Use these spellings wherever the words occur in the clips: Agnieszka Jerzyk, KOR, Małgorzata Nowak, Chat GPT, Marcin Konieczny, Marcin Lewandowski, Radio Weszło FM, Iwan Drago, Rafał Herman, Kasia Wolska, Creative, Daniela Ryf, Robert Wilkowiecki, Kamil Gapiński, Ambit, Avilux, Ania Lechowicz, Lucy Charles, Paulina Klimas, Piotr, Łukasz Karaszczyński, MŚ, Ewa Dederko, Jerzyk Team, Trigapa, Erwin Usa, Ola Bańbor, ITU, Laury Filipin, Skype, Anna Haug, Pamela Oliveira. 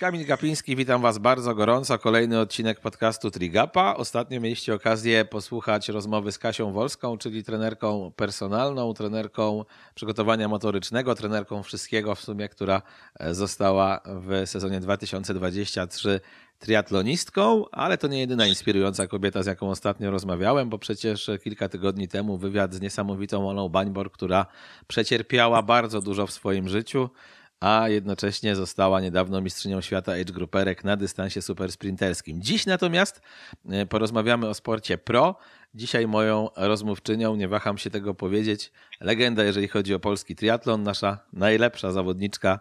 Kamil Gapiński, witam Was bardzo gorąco. Kolejny odcinek podcastu Trigapa. Ostatnio mieliście okazję posłuchać rozmowy z Kasią Wolską, czyli trenerką personalną, trenerką przygotowania motorycznego, trenerką wszystkiego w sumie, która została w sezonie 2023 triatlonistką, ale to nie jedyna inspirująca kobieta, z jaką ostatnio rozmawiałem, bo przecież kilka tygodni temu wywiad z niesamowitą Olą Bańbor, która przecierpiała bardzo dużo w swoim życiu, a jednocześnie została niedawno mistrzynią świata age grouperek na dystansie supersprinterskim. Dziś natomiast porozmawiamy o sporcie pro. Dzisiaj moją rozmówczynią, nie waham się tego powiedzieć, legenda, jeżeli chodzi o polski triatlon, nasza najlepsza zawodniczka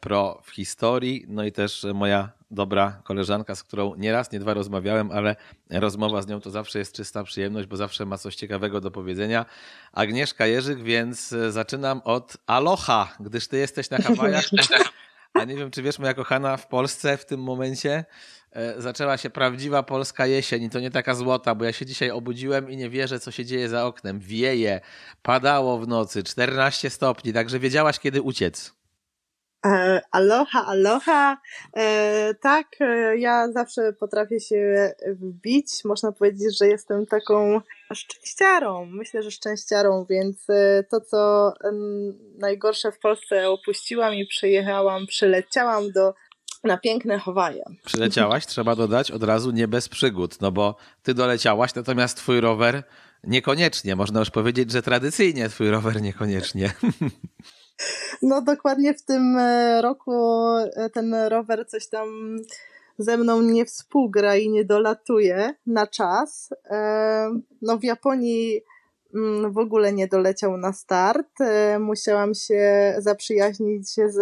pro w historii, no i też moja dobra koleżanka, z którą nie raz, nie dwa rozmawiałem, ale rozmowa z nią to zawsze jest czysta przyjemność, bo zawsze ma coś ciekawego do powiedzenia. Agnieszka Jerzyk, więc zaczynam od aloha, gdyż ty jesteś na Hawajach, a nie wiem, czy wiesz, moja kochana, w Polsce w tym momencie zaczęła się prawdziwa polska jesień i to nie taka złota, bo ja się dzisiaj obudziłem i nie wierzę, co się dzieje za oknem. Wieje, padało w nocy, 14 stopni, także wiedziałaś, kiedy uciec. Aloha, aloha. Tak, ja zawsze potrafię się wbić. Można powiedzieć, że jestem taką szczęściarą. Myślę, że szczęściarą, więc to, co najgorsze w Polsce opuściłam i przyleciałam na piękne Hawaje. Przyleciałaś, trzeba dodać, od razu nie bez przygód, no bo ty doleciałaś, natomiast twój rower niekoniecznie. Można już powiedzieć, że tradycyjnie twój rower niekoniecznie. No dokładnie w tym roku ten rower coś tam ze mną nie współgra i nie dolatuje na czas. No w Japonii w ogóle nie doleciał na start. Musiałam się zaprzyjaźnić z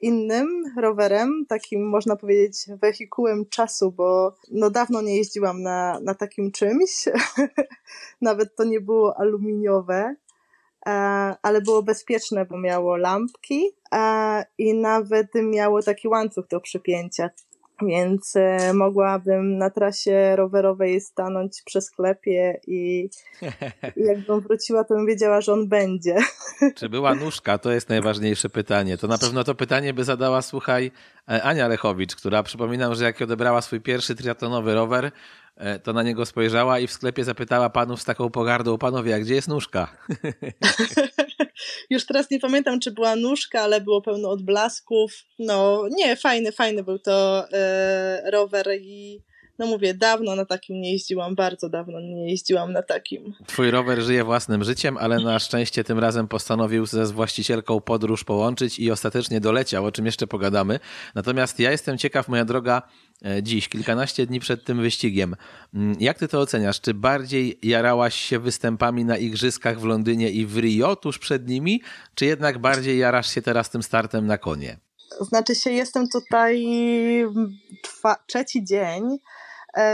innym rowerem, takim można powiedzieć wehikułem czasu, bo no dawno nie jeździłam na takim czymś. Nawet to nie było aluminiowe, ale było bezpieczne, bo miało lampki i nawet miało taki łańcuch do przypięcia, więc mogłabym na trasie rowerowej stanąć przy sklepie i jakbym wróciła, to bym wiedziała, że on będzie. Czy była nóżka? To jest najważniejsze pytanie. To na pewno to pytanie by zadała, słuchaj, Ania Lechowicz, która, przypominam, że jak odebrała swój pierwszy triatlonowy rower, to na niego spojrzała i w sklepie zapytała panów z taką pogardą: panowie, a gdzie jest nóżka? Już teraz nie pamiętam, czy była nóżka, ale było pełno odblasków. No nie, fajny był to rower i no mówię, dawno na takim nie jeździłam, bardzo dawno nie jeździłam na takim. Twój rower żyje własnym życiem, ale na szczęście tym razem postanowił ze właścicielką podróż połączyć i ostatecznie doleciał, o czym jeszcze pogadamy. Natomiast ja jestem ciekaw, moja droga, dziś, kilkanaście dni przed tym wyścigiem. Jak ty to oceniasz? Czy bardziej jarałaś się występami na igrzyskach w Londynie i w Rio tuż przed nimi, czy jednak bardziej jarasz się teraz tym startem na konie? Znaczy się, jestem tutaj trzeci dzień.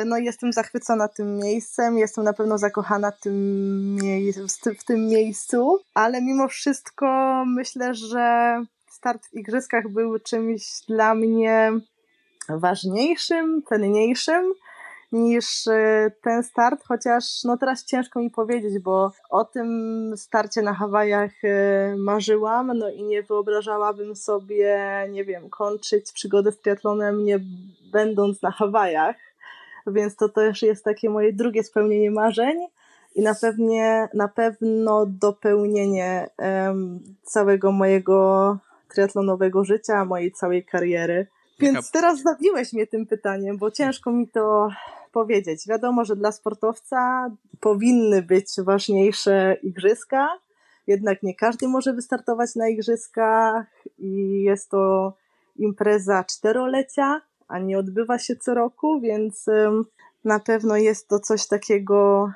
No jestem zachwycona tym miejscem, jestem na pewno zakochana w tym miejscu, ale mimo wszystko myślę, że start w igrzyskach był czymś dla mnie ważniejszym, cenniejszym niż ten start, chociaż no teraz ciężko mi powiedzieć, bo o tym starcie na Hawajach marzyłam, no i nie wyobrażałabym sobie, nie wiem, kończyć przygodę z triatlonem nie będąc na Hawajach, więc to też jest takie moje drugie spełnienie marzeń i na pewno dopełnienie całego mojego triatlonowego życia, mojej całej kariery. Więc teraz zabiłeś mnie tym pytaniem, bo ciężko mi to powiedzieć. Wiadomo, że dla sportowca powinny być ważniejsze igrzyska, jednak nie każdy może wystartować na igrzyskach i jest to impreza czterolecia, a nie odbywa się co roku, więc na pewno jest to coś takiego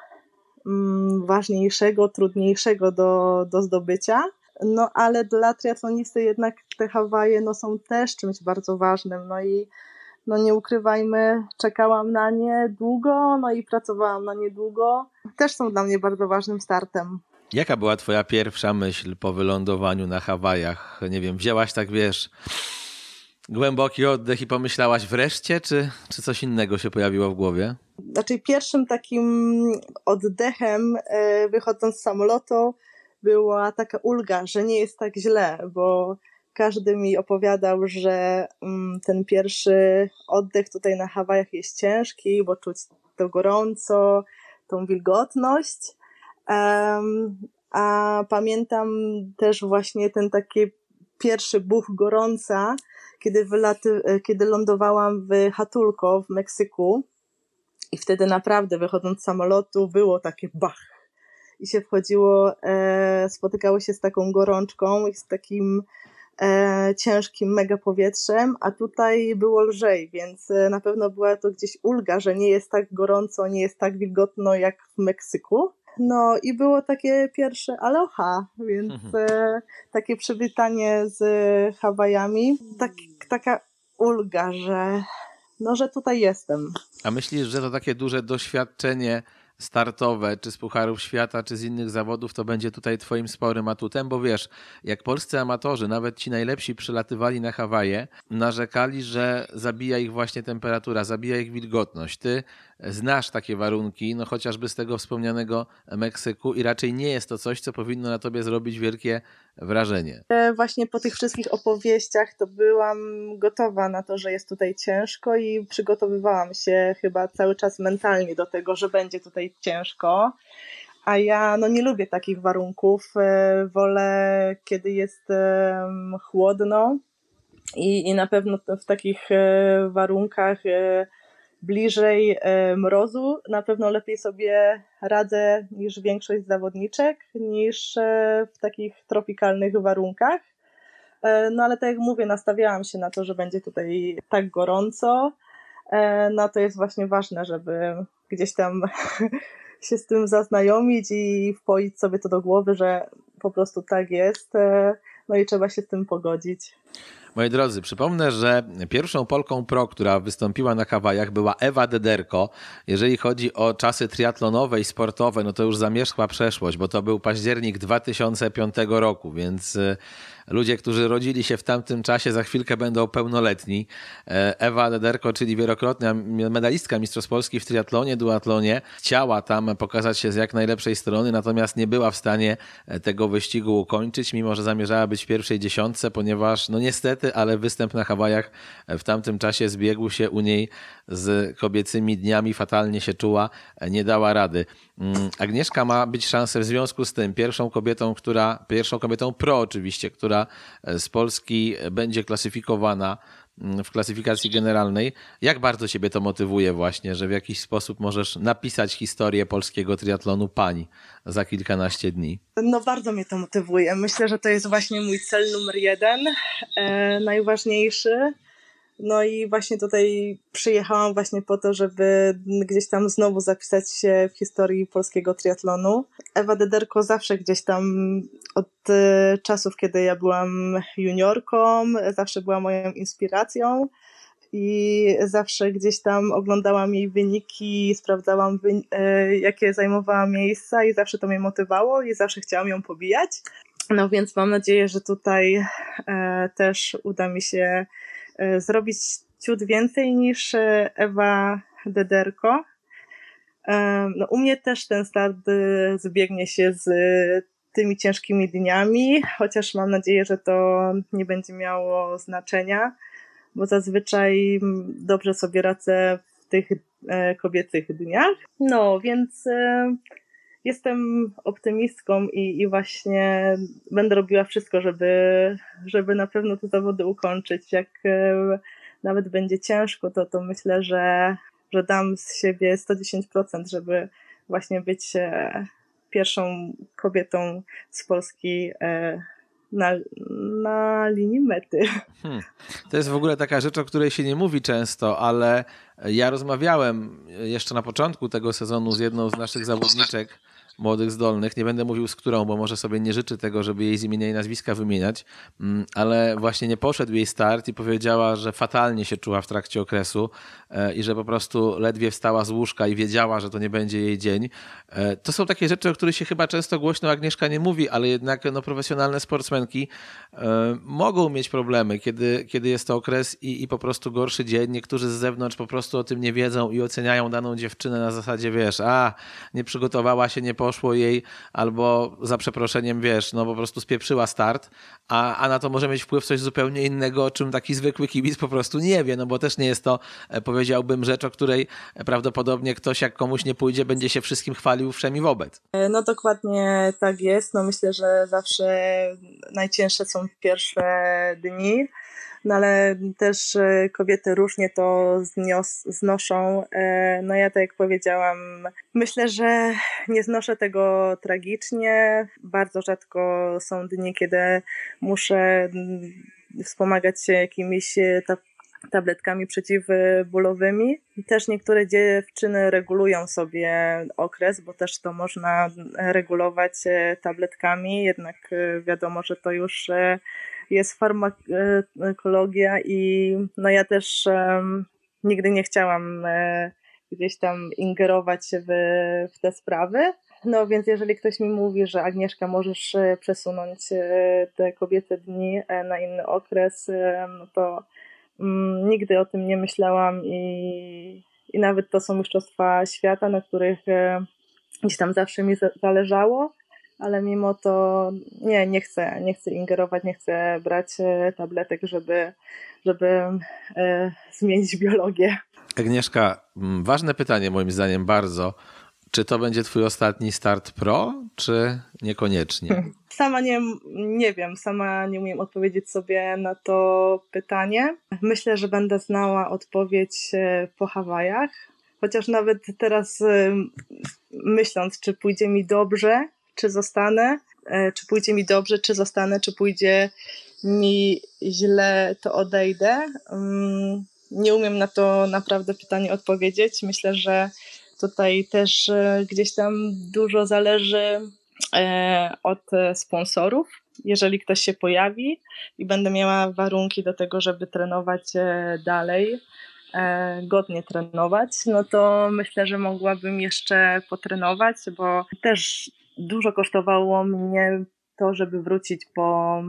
ważniejszego, trudniejszego do zdobycia. No ale dla triatlonisty jednak te Hawaje no, są też czymś bardzo ważnym, no i no, nie ukrywajmy, czekałam na nie długo, no i pracowałam na nie długo, też są dla mnie bardzo ważnym startem. Jaka była twoja pierwsza myśl po wylądowaniu na Hawajach? Nie wiem, wzięłaś tak, wiesz, głęboki oddech i pomyślałaś wreszcie, czy coś innego się pojawiło w głowie? Znaczy pierwszym takim oddechem wychodząc z samolotu była taka ulga, że nie jest tak źle, bo Każdy mi opowiadał, że ten pierwszy oddech tutaj na Hawajach jest ciężki, bo czuć to gorąco, tą wilgotność. A pamiętam też właśnie ten taki pierwszy buch gorąca, kiedy lądowałam w Hatulco w Meksyku i wtedy naprawdę wychodząc z samolotu było takie bach. I się wchodziło, spotykało się z taką gorączką i z takim ciężkim mega powietrzem, a tutaj było lżej, więc na pewno była to gdzieś ulga, że nie jest tak gorąco, nie jest tak wilgotno jak w Meksyku. No i było takie pierwsze aloha, więc takie przywitanie z Hawajami, taka ulga, że no, że tutaj jestem. A myślisz, że to takie duże doświadczenie startowe, czy z Pucharów Świata, czy z innych zawodów, to będzie tutaj twoim sporym atutem? Bo wiesz, jak polscy amatorzy, nawet ci najlepsi przylatywali na Hawaje, narzekali, że zabija ich właśnie temperatura, zabija ich wilgotność. Ty znasz takie warunki, no chociażby z tego wspomnianego Meksyku i raczej nie jest to coś, co powinno na tobie zrobić wielkie wrażenie. Właśnie po tych wszystkich opowieściach to byłam gotowa na to, że jest tutaj ciężko i przygotowywałam się chyba cały czas mentalnie do tego, że będzie tutaj ciężko, a ja no nie lubię takich warunków, wolę kiedy jest chłodno i na pewno w takich warunkach bliżej mrozu na pewno lepiej sobie radzę niż większość zawodniczek, niż w takich tropikalnych warunkach. No ale tak jak mówię, nastawiałam się na to, że będzie tutaj tak gorąco. No to jest właśnie ważne, żeby gdzieś tam się z tym zaznajomić i wpoić sobie to do głowy, że po prostu tak jest. No i trzeba się z tym pogodzić. Moi drodzy, przypomnę, że pierwszą Polką pro, która wystąpiła na Hawajach, była Ewa Dederko. Jeżeli chodzi o czasy triatlonowe i sportowe, no to już zamierzchła przeszłość, bo to był październik 2005 roku, więc ludzie, którzy rodzili się w tamtym czasie, za chwilkę będą pełnoletni. Ewa Dederko, czyli wielokrotna medalistka Mistrzostw Polski w triatlonie, duatlonie, chciała tam pokazać się z jak najlepszej strony, natomiast nie była w stanie tego wyścigu ukończyć, mimo że zamierzała być w pierwszej dziesiątce, ponieważ no niestety, ale występ na Hawajach w tamtym czasie zbiegł się u niej z kobiecymi dniami, fatalnie się czuła, nie dała rady. Agnieszka ma być szansę w związku z tym pierwszą kobietą, pierwszą kobietą pro oczywiście, która z Polski będzie klasyfikowana w klasyfikacji generalnej. Jak bardzo ciebie to motywuje właśnie, że w jakiś sposób możesz napisać historię polskiego triatlonu pań za kilkanaście dni? No bardzo mnie to motywuje. Myślę, że to jest właśnie mój cel numer jeden, najważniejszy. No i właśnie tutaj przyjechałam właśnie po to, żeby gdzieś tam znowu zapisać się w historii polskiego triatlonu. Ewa Dederko zawsze gdzieś tam od czasów, kiedy ja byłam juniorką, zawsze była moją inspiracją i zawsze gdzieś tam oglądałam jej wyniki, sprawdzałam jakie zajmowała miejsca i zawsze to mnie motywowało i zawsze chciałam ją pobijać. No więc mam nadzieję, że tutaj też uda mi się zrobić ciut więcej niż Ewa Dederko. No, u mnie też ten start zbiegnie się z tymi ciężkimi dniami, chociaż mam nadzieję, że to nie będzie miało znaczenia, bo zazwyczaj dobrze sobie radzę w tych kobiecych dniach. No, więc jestem optymistką i właśnie będę robiła wszystko, żeby na pewno te zawody ukończyć. Jak nawet będzie ciężko, to myślę, że dam z siebie 110%, żeby właśnie być pierwszą kobietą z Polski na linii mety. To jest w ogóle taka rzecz, o której się nie mówi często, ale ja rozmawiałem jeszcze na początku tego sezonu z jedną z naszych zawodniczek młodych zdolnych, nie będę mówił z którą, bo może sobie nie życzy tego, żeby jej z imienia i nazwiska wymieniać, ale właśnie nie poszedł jej start i powiedziała, że fatalnie się czuła w trakcie okresu i że po prostu ledwie wstała z łóżka i wiedziała, że to nie będzie jej dzień. To są takie rzeczy, o których się chyba często głośno Agnieszka nie mówi, ale jednak no, profesjonalne sportsmenki mogą mieć problemy, kiedy jest to okres i po prostu gorszy dzień. Niektórzy z zewnątrz po prostu o tym nie wiedzą i oceniają daną dziewczynę na zasadzie, wiesz, nie przygotowała się, nie poszła, poszło jej, albo za przeproszeniem, wiesz, no po prostu spieprzyła start, a na to może mieć wpływ coś zupełnie innego, o czym taki zwykły kibic po prostu nie wie, no bo też nie jest to, powiedziałbym, rzecz, o której prawdopodobnie ktoś, jak komuś nie pójdzie, będzie się wszystkim chwalił wszem i wobec. No dokładnie tak jest, no myślę, że zawsze najcięższe są pierwsze dni, no ale też kobiety różnie to znoszą. No ja tak jak powiedziałam, myślę, że nie znoszę tego tragicznie. Bardzo rzadko są dni, kiedy muszę wspomagać się jakimiś tabletkami przeciwbólowymi. Też niektóre dziewczyny regulują sobie okres, bo też to można regulować tabletkami, jednak wiadomo, że to już jest farmakologia i no ja też nigdy nie chciałam gdzieś tam ingerować w te sprawy. No więc jeżeli ktoś mi mówi, że Agnieszka, możesz przesunąć te kobiece dni na inny okres, no to nigdy o tym nie myślałam i nawet to są mistrzostwa świata, na których gdzieś tam zawsze mi zależało, ale mimo to nie chcę ingerować, nie chcę brać tabletek, żeby zmienić biologię. Agnieszka, ważne pytanie moim zdaniem bardzo. Czy to będzie twój ostatni start pro, czy niekoniecznie? Sama nie wiem, sama nie umiem odpowiedzieć sobie na to pytanie. Myślę, że będę znała odpowiedź po Hawajach, chociaż nawet teraz myśląc, czy pójdzie mi dobrze, czy zostanę, czy pójdzie mi źle, to odejdę. Nie umiem na to naprawdę pytanie odpowiedzieć. Myślę, że tutaj też gdzieś tam dużo zależy od sponsorów. Jeżeli ktoś się pojawi i będę miała warunki do tego, żeby trenować dalej, godnie trenować, no to myślę, że mogłabym jeszcze potrenować, bo też dużo kosztowało mnie to, żeby wrócić po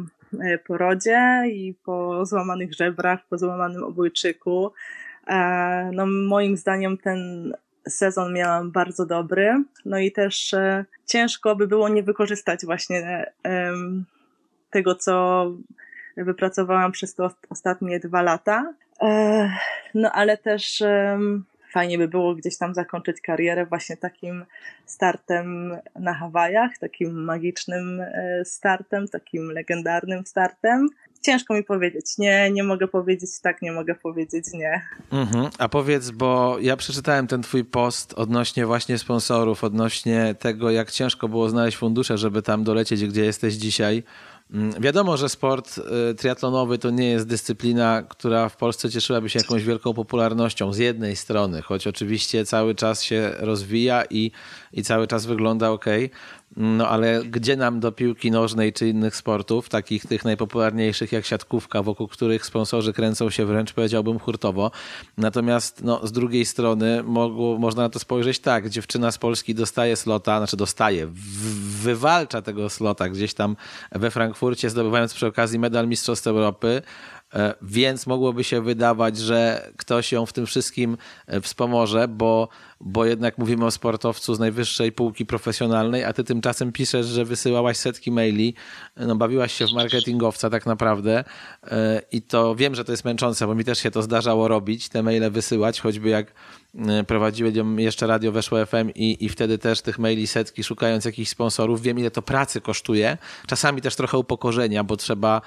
porodzie i po złamanych żebrach, po złamanym obojczyku. No moim zdaniem ten sezon miałam bardzo dobry, no i też ciężko by było nie wykorzystać właśnie tego, co wypracowałam przez te ostatnie 2 lata, no ale też fajnie by było gdzieś tam zakończyć karierę właśnie takim startem na Hawajach, takim magicznym startem, takim legendarnym startem. Ciężko mi powiedzieć, nie mogę powiedzieć tak, nie mogę powiedzieć nie. A powiedz, bo ja przeczytałem ten twój post odnośnie właśnie sponsorów, odnośnie tego, jak ciężko było znaleźć fundusze, żeby tam dolecieć, gdzie jesteś dzisiaj. Wiadomo, że sport triatlonowy to nie jest dyscyplina, która w Polsce cieszyłaby się jakąś wielką popularnością z jednej strony, choć oczywiście cały czas się rozwija i cały czas wygląda okej. No ale gdzie nam do piłki nożnej czy innych sportów, takich tych najpopularniejszych jak siatkówka, wokół których sponsorzy kręcą się wręcz, powiedziałbym, hurtowo. Natomiast no, z drugiej strony można na to spojrzeć tak, dziewczyna z Polski dostaje slota, wywalcza tego slota gdzieś tam we Frankfurcie, zdobywając przy okazji medal Mistrzostw Europy. Więc mogłoby się wydawać, że ktoś ją w tym wszystkim wspomoże, bo jednak mówimy o sportowcu z najwyższej półki profesjonalnej, a ty tymczasem piszesz, że wysyłałaś setki maili, no bawiłaś się w marketingowca tak naprawdę i to wiem, że to jest męczące, bo mi też się to zdarzało robić, te maile wysyłać, choćby jak prowadziłem jeszcze Radio Weszło FM i wtedy też tych maili setki, szukając jakichś sponsorów. Wiem, ile to pracy kosztuje. Czasami też trochę upokorzenia, bo trzeba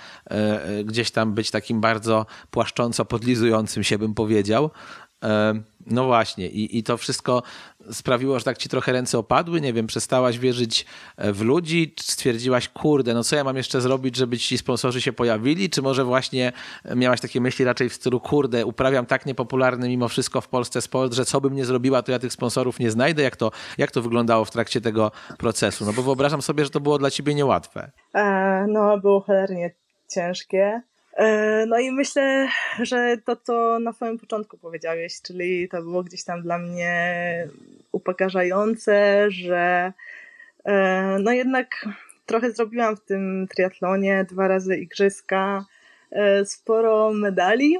gdzieś tam być takim bardzo płaszcząco podlizującym się, bym powiedział. No właśnie i to wszystko sprawiło, że tak ci trochę ręce opadły, nie wiem, przestałaś wierzyć w ludzi, stwierdziłaś, kurde, no co ja mam jeszcze zrobić, żeby ci sponsorzy się pojawili, czy może właśnie miałaś takie myśli raczej w stylu, kurde, uprawiam tak niepopularny mimo wszystko w Polsce sport, że co bym nie zrobiła, to ja tych sponsorów nie znajdę. Jak to wyglądało w trakcie tego procesu? No bo wyobrażam sobie, że to było dla ciebie niełatwe. No było cholernie ciężkie. No i myślę, że to, co na samym początku powiedziałeś, czyli to było gdzieś tam dla mnie upokarzające, że no jednak trochę zrobiłam w tym triatlonie, 2 razy igrzyska, sporo medali,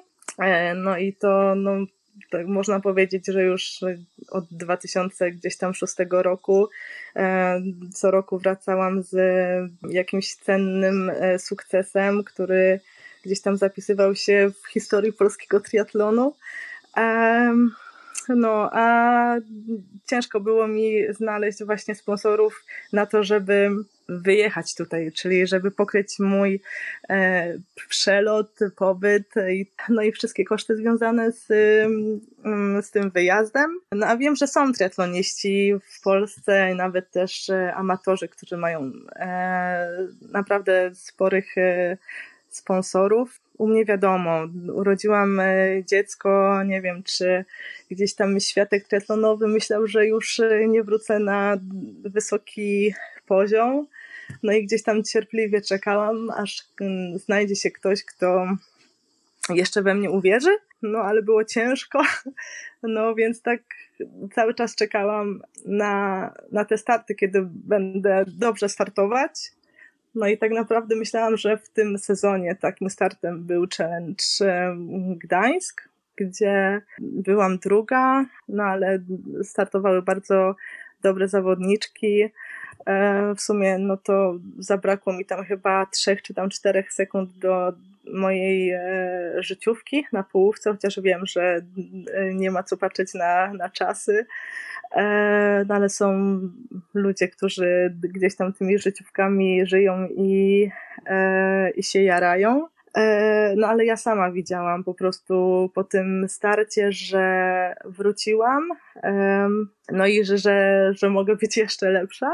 no i to no, tak można powiedzieć, że już od 2006 roku co roku wracałam z jakimś cennym sukcesem, który gdzieś tam zapisywał się w historii polskiego triatlonu. No, a ciężko było mi znaleźć właśnie sponsorów na to, żeby wyjechać tutaj, czyli żeby pokryć mój przelot, pobyt i wszystkie koszty związane z tym wyjazdem. No a wiem, że są triatloniści w Polsce, nawet też amatorzy, którzy mają naprawdę sporych sponsorów. U mnie wiadomo, urodziłam dziecko, nie wiem, czy gdzieś tam światek triatlonowy myślał, że już nie wrócę na wysoki poziom. No i gdzieś tam cierpliwie czekałam, aż znajdzie się ktoś, kto jeszcze we mnie uwierzy. No ale było ciężko, no więc tak cały czas czekałam na te starty, kiedy będę dobrze startować. No i tak naprawdę myślałam, że w tym sezonie takim startem był Challenge Gdańsk, gdzie byłam druga, no ale startowały bardzo dobre zawodniczki. W sumie no to zabrakło mi tam chyba 3 czy 4 sekund do mojej życiówki na połówce, chociaż wiem, że nie ma co patrzeć na czasy. No ale są ludzie, którzy gdzieś tam tymi życiówkami żyją i się jarają. No ale ja sama widziałam po prostu po tym starcie, że wróciłam, no i że mogę być jeszcze lepsza.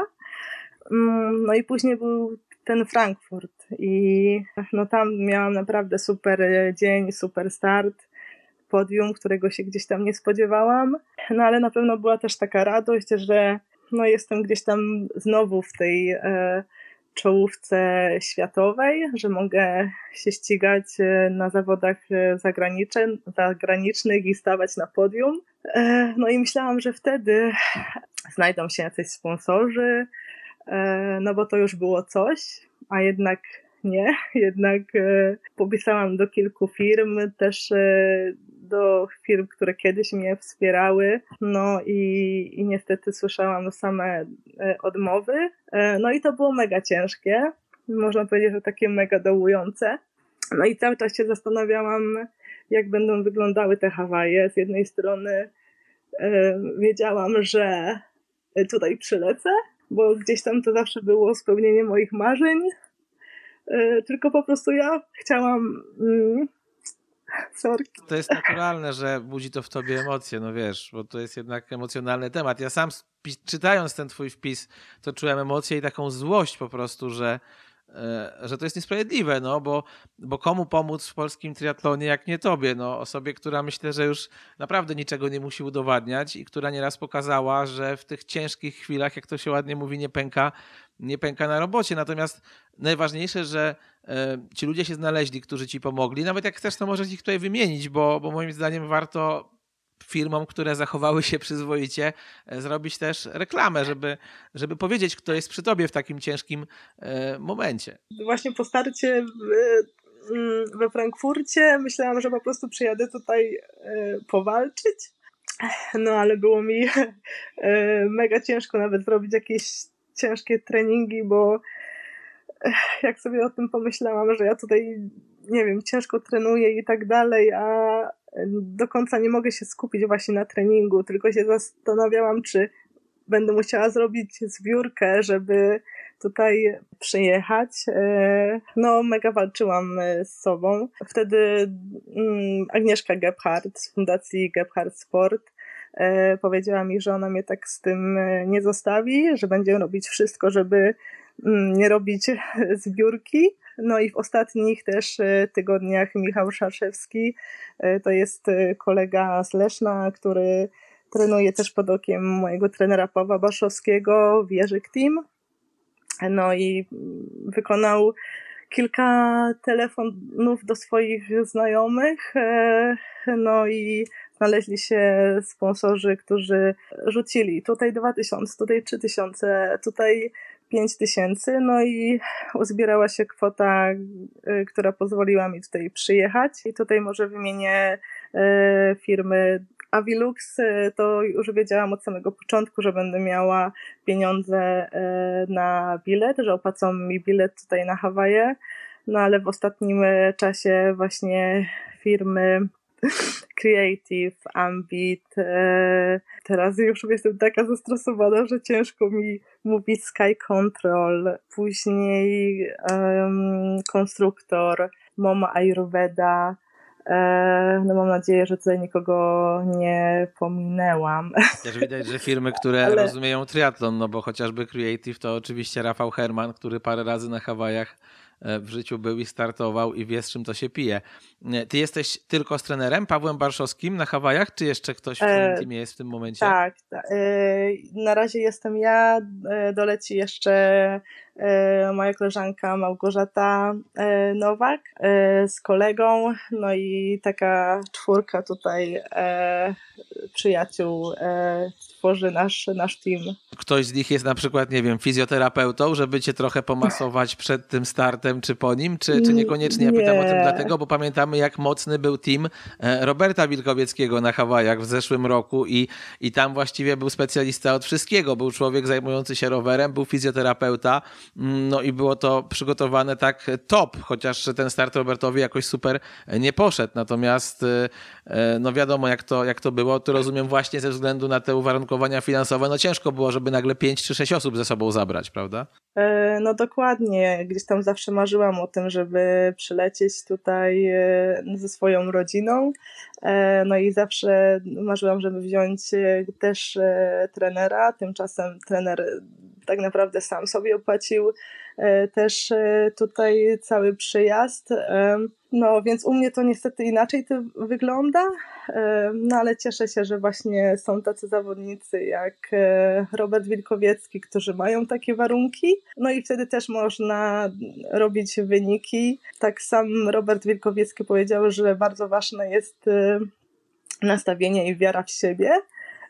No i później był ten Frankfurt i no tam miałam naprawdę super dzień, super start, podium, którego się gdzieś tam nie spodziewałam, no ale na pewno była też taka radość, że no jestem gdzieś tam znowu w tej czołówce światowej, że mogę się ścigać na zawodach zagranicznych i stawać na podium. No i myślałam, że wtedy znajdą się jacyś sponsorzy, no bo to już było coś, a jednak nie, jednak popisałam do kilku firm, też do firm, które kiedyś mnie wspierały, no i niestety słyszałam same odmowy, no i to było mega ciężkie, można powiedzieć, że takie mega dołujące, no i cały czas się zastanawiałam, jak będą wyglądały te Hawaje. Z jednej strony wiedziałam, że tutaj przylecę, bo gdzieś tam to zawsze było spełnienie moich marzeń, tylko po prostu ja chciałam... Sorry. To jest naturalne, że budzi to w tobie emocje, no wiesz, bo to jest jednak emocjonalny temat. Ja sam czytając ten twój wpis, to czułem emocje i taką złość po prostu, że to jest niesprawiedliwe, no bo komu pomóc w polskim triatlonie, jak nie tobie, no osobie, która myślę, że już naprawdę niczego nie musi udowadniać i która nieraz pokazała, że w tych ciężkich chwilach, jak to się ładnie mówi, nie pęka na robocie. Natomiast najważniejsze, że ci ludzie się znaleźli, którzy ci pomogli. Nawet jak chcesz, to możesz ich tutaj wymienić, bo moim zdaniem warto firmom, które zachowały się przyzwoicie, zrobić też reklamę, żeby powiedzieć, kto jest przy tobie w takim ciężkim momencie. Właśnie po starcie we Frankfurcie myślałam, że po prostu przyjadę tutaj powalczyć, no ale było mi mega ciężko nawet zrobić jakieś ciężkie treningi, bo jak sobie o tym pomyślałam, że ja tutaj, nie wiem, ciężko trenuję i tak dalej, a do końca nie mogę się skupić właśnie na treningu, tylko się zastanawiałam, czy będę musiała zrobić zbiórkę, żeby tutaj przyjechać. No, mega walczyłam z sobą. Wtedy Agnieszka Gebhardt z Fundacji Gebhardt Sport powiedziała mi, że ona mnie tak z tym nie zostawi, że będzie robić wszystko, żeby nie robić zbiórki. No i w ostatnich też tygodniach Michał Szarszewski, to jest kolega z Leszna, który trenuje też pod okiem mojego trenera Pawła Barszowskiego w Jerzyk Team. No i wykonał kilka telefonów do swoich znajomych, no i znaleźli się sponsorzy, którzy rzucili tutaj 2000, tutaj 3000, tutaj 5000, no i uzbierała się kwota, która pozwoliła mi tutaj przyjechać. I tutaj może wymienię firmy Avilux to już wiedziałam od samego początku, że będę miała pieniądze na bilet, że opłacą mi bilet tutaj na Hawaje, no ale w ostatnim czasie właśnie firmy Creative, Ambit, teraz już jestem taka zestresowana, że ciężko mi mówić Sky Control, później Konstruktor, Mama Ayurveda, no mam nadzieję, że tutaj nikogo nie pominęłam. Też widać, że firmy, które rozumieją triatlon, no bo chociażby Creative to oczywiście Rafał Herman, który parę razy na Hawajach w życiu był i startował i wiesz, czym to się pije. Ty jesteś tylko z trenerem Pawłem Barszowskim na Hawajach, czy jeszcze ktoś w twoim teamie jest w tym momencie? Tak, na razie jestem ja, doleci jeszcze moja koleżanka Małgorzata Nowak z kolegą, no i taka czwórka tutaj przyjaciół tworzy nasz team. Ktoś z nich jest na przykład, nie wiem, fizjoterapeutą, żeby cię trochę pomasować przed tym startem, czy po nim, czy niekoniecznie? Ja pytam o tym dlatego, bo pamiętamy, jak mocny był team Roberta Wilkowieckiego na Hawajach w zeszłym roku i tam właściwie był specjalista od wszystkiego, był człowiek zajmujący się rowerem, był fizjoterapeuta, no i było to przygotowane tak top, chociaż ten start Robertowi jakoś super nie poszedł. Natomiast no wiadomo, jak to było, to rozumiem właśnie ze względu na te uwarunkowania finansowe, no ciężko było, żeby nagle 5 czy 6 osób ze sobą zabrać, prawda? No dokładnie, gdzieś tam zawsze marzyłam o tym, żeby przylecieć tutaj ze swoją rodziną, no i zawsze marzyłam, żeby wziąć też trenera, tymczasem trener tak naprawdę sam sobie opłacił też tutaj cały przyjazd, no więc u mnie to niestety inaczej to wygląda, no ale cieszę się, że właśnie są tacy zawodnicy jak Robert Wilkowiecki, którzy mają takie warunki, no i wtedy też można robić wyniki. Tak sam Robert Wilkowiecki powiedział, że bardzo ważne jest nastawienie i wiara w siebie,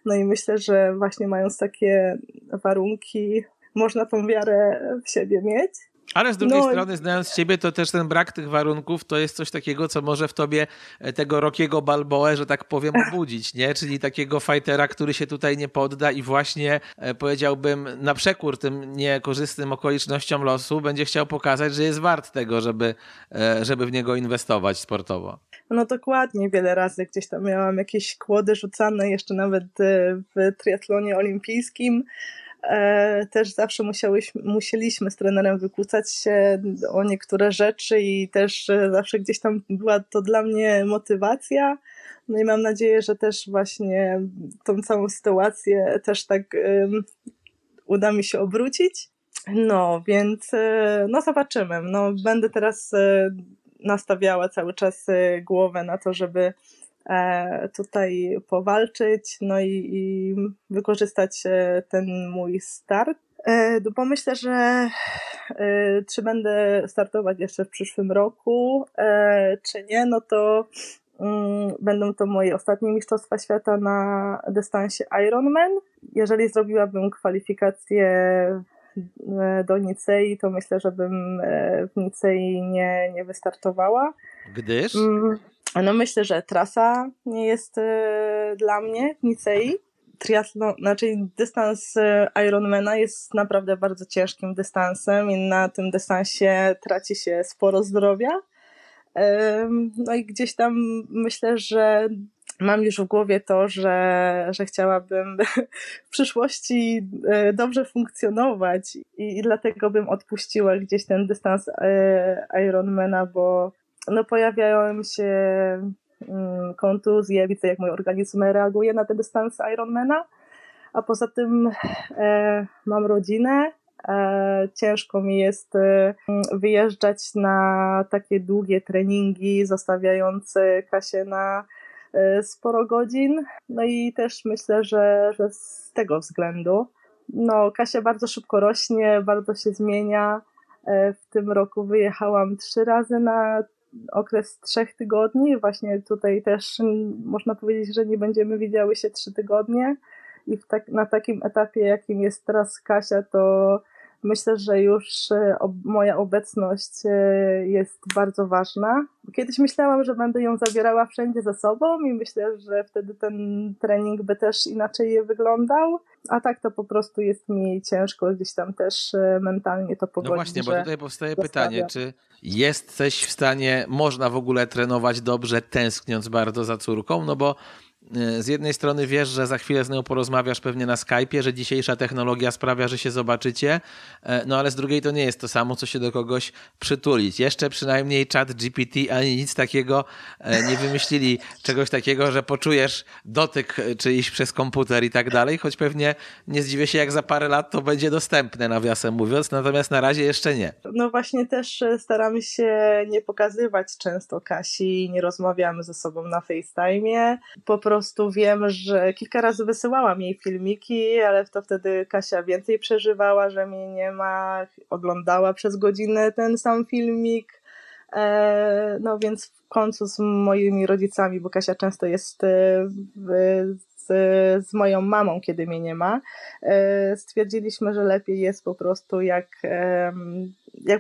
no i myślę, że właśnie mając takie warunki, można tą wiarę w siebie mieć. Ale z drugiej strony, znając ciebie, to też ten brak tych warunków to jest coś takiego, co może w tobie tego Rockiego Balboę, że tak powiem, obudzić, nie? Czyli takiego fightera, który się tutaj nie podda i właśnie, powiedziałbym, na przekór tym niekorzystnym okolicznościom losu będzie chciał pokazać, że jest wart tego, żeby w niego inwestować sportowo. No dokładnie, wiele razy gdzieś tam miałam jakieś kłody rzucane jeszcze nawet w triatlonie olimpijskim. Też zawsze musieliśmy z trenerem wykłócać się o niektóre rzeczy i też zawsze gdzieś tam była to dla mnie motywacja. No i mam nadzieję, że też właśnie tą całą sytuację też tak uda mi się obrócić. No więc no zobaczymy. No, będę teraz nastawiała cały czas głowę na to, żeby tutaj powalczyć, no i wykorzystać ten mój start, bo myślę, że czy będę startować jeszcze w przyszłym roku, czy nie, no to będą to moje ostatnie mistrzostwa świata na dystansie Ironman. Jeżeli zrobiłabym kwalifikację do Nicei, to myślę, że bym w Nicei nie wystartowała. Gdyż? No myślę, że trasa nie jest dla mnie w Nicei. Triathlon, znaczy dystans Ironmana jest naprawdę bardzo ciężkim dystansem i na tym dystansie traci się sporo zdrowia. No i gdzieś tam myślę, że mam już w głowie to, że chciałabym w przyszłości dobrze funkcjonować i dlatego bym odpuściła gdzieś ten dystans Ironmana, bo no pojawiają się kontuzje, widzę jak mój organizm reaguje na te dystanse Ironmana, a poza tym mam rodzinę, ciężko mi jest wyjeżdżać na takie długie treningi, zostawiając Kasię na sporo godzin, no i też myślę, że z tego względu. No Kasia bardzo szybko rośnie, bardzo się zmienia, w tym roku wyjechałam 3 razy na okres 3 tygodni, właśnie tutaj też można powiedzieć, że nie będziemy widziały się 3 tygodnie i na takim etapie, jakim jest teraz Kasia, to Myślę, że już moja obecność jest bardzo ważna. Kiedyś myślałam, że będę ją zabierała wszędzie ze sobą i myślę, że wtedy ten trening by też inaczej wyglądał, a tak to po prostu jest mi ciężko gdzieś tam też mentalnie to pogodzić. No właśnie, bo tutaj powstaje pytanie, czy jesteś w stanie, można w ogóle trenować dobrze, tęskniąc bardzo za córką, no bo z jednej strony wiesz, że za chwilę z nią porozmawiasz pewnie na Skype'ie, że dzisiejsza technologia sprawia, że się zobaczycie, no ale z drugiej to nie jest to samo, co się do kogoś przytulić. Jeszcze przynajmniej Chat GPT ani nic takiego nie wymyślili, czegoś takiego, że poczujesz dotyk czyjś przez komputer i tak dalej, choć pewnie nie zdziwię się, jak za parę lat to będzie dostępne, nawiasem mówiąc, natomiast na razie jeszcze nie. No właśnie też staramy się nie pokazywać często Kasi, nie rozmawiamy ze sobą na FaceTime'ie, po prostu wiem, że kilka razy wysyłałam jej filmiki, ale to wtedy Kasia więcej przeżywała, że mnie nie ma, oglądała przez godzinę ten sam filmik. No więc w końcu z moimi rodzicami, bo Kasia często jest z moją mamą, kiedy mnie nie ma, stwierdziliśmy, że lepiej jest po prostu jak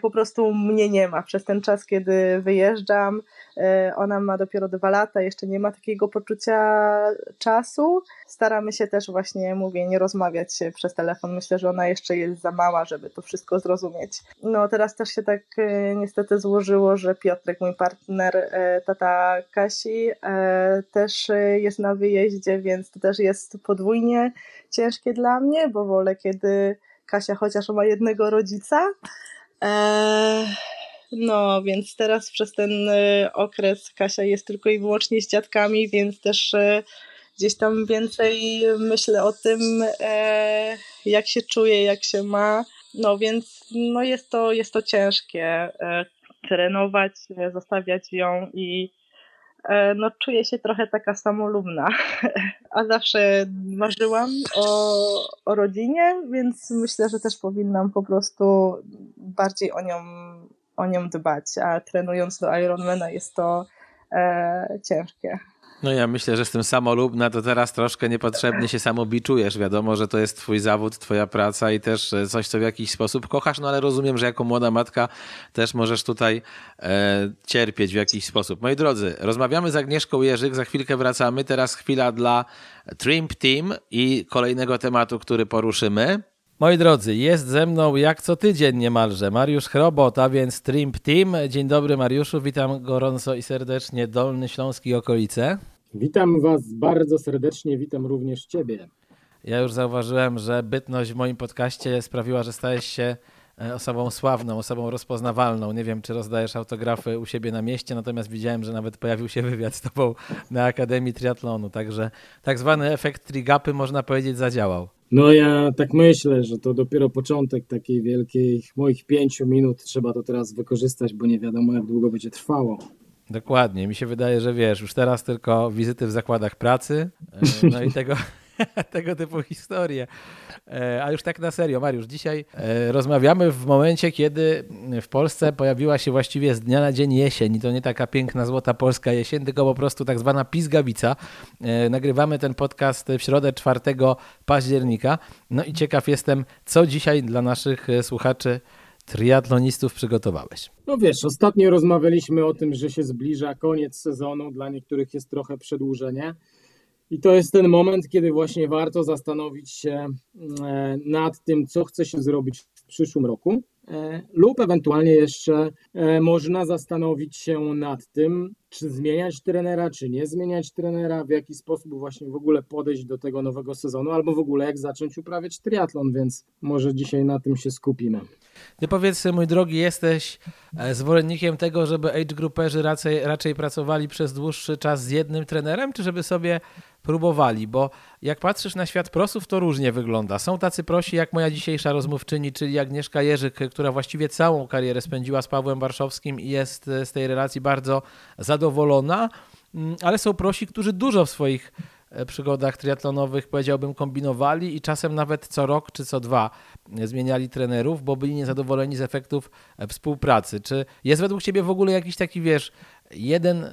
po prostu mnie nie ma. Przez ten czas, kiedy wyjeżdżam, ona ma dopiero 2 lata, jeszcze nie ma takiego poczucia czasu. Staramy się też właśnie, mówię, nie rozmawiać przez telefon. Myślę, że ona jeszcze jest za mała, żeby to wszystko zrozumieć. No teraz też się tak niestety złożyło, że Piotrek, mój partner, tata Kasi, też jest na wyjeździe, więc to też jest podwójnie ciężkie dla mnie, bo wolę, kiedy Kasia chociaż ma jednego rodzica. No więc teraz przez ten okres Kasia jest tylko i wyłącznie z dziadkami, więc też gdzieś tam więcej myślę o tym, jak się czuje, jak się ma. No więc no jest to ciężkie trenować, zostawiać ją i no czuję się trochę taka samolubna, a zawsze marzyłam o rodzinie, więc myślę, że też powinnam po prostu bardziej o nią dbać, a trenując do Ironmana jest to ciężkie. No ja myślę, że z tym samolubna to teraz troszkę niepotrzebnie się samobiczujesz. Wiadomo, że to jest twój zawód, twoja praca i też coś, co w jakiś sposób kochasz, no ale rozumiem, że jako młoda matka też możesz tutaj cierpieć w jakiś sposób. Moi drodzy, rozmawiamy z Agnieszką Jerzyk, za chwilkę wracamy. Teraz chwila dla Trimp Team i kolejnego tematu, który poruszymy. Moi drodzy, jest ze mną jak co tydzień niemalże Mariusz Chrobot, a więc Trimp Team. Dzień dobry Mariuszu, witam gorąco i serdecznie Dolny Śląsk i okolice. Witam Was bardzo serdecznie, witam również Ciebie. Ja już zauważyłem, że bytność w moim podcaście sprawiła, że stałeś się osobą sławną, osobą rozpoznawalną. Nie wiem, czy rozdajesz autografy u siebie na mieście, natomiast widziałem, że nawet pojawił się wywiad z Tobą na Akademii Triathlonu, także tak zwany efekt Trigapy, można powiedzieć, zadziałał. No ja tak myślę, że to dopiero początek takiej wielkiej, moich 5 minut, trzeba to teraz wykorzystać, bo nie wiadomo jak długo będzie trwało. Dokładnie, mi się wydaje, że wiesz, już teraz tylko wizyty w zakładach pracy, no i tego typu historie. A już tak na serio, Mariusz, dzisiaj rozmawiamy w momencie, kiedy w Polsce pojawiła się właściwie z dnia na dzień jesień i to nie taka piękna, złota polska jesień, tylko po prostu tak zwana pizgawica. Nagrywamy ten podcast w środę 4 października. No i ciekaw jestem, co dzisiaj dla naszych słuchaczy triatlonistów przygotowałeś. No wiesz, ostatnio rozmawialiśmy o tym, że się zbliża koniec sezonu, dla niektórych jest trochę przedłużenie. I to jest ten moment, kiedy właśnie warto zastanowić się nad tym, co chce się zrobić w przyszłym roku lub ewentualnie jeszcze można zastanowić się nad tym, czy zmieniać trenera, czy nie zmieniać trenera, w jaki sposób właśnie w ogóle podejść do tego nowego sezonu albo w ogóle jak zacząć uprawiać triatlon, więc może dzisiaj na tym się skupimy. Ty powiedz, mój drogi, jesteś zwolennikiem tego, żeby age grouperzy raczej pracowali przez dłuższy czas z jednym trenerem, czy żeby sobie próbowali? Bo jak patrzysz na świat prosów, to różnie wygląda. Są tacy prosi, jak moja dzisiejsza rozmówczyni, czyli Agnieszka Jerzyk, która właściwie całą karierę spędziła z Pawłem Barszowskim i jest z tej relacji bardzo zadowolona, ale są prosi, którzy dużo w swoich przygodach triatlonowych, powiedziałbym, kombinowali i czasem nawet co rok czy co 2 zmieniali trenerów, bo byli niezadowoleni z efektów współpracy. Czy jest według Ciebie w ogóle jakiś taki, wiesz, jeden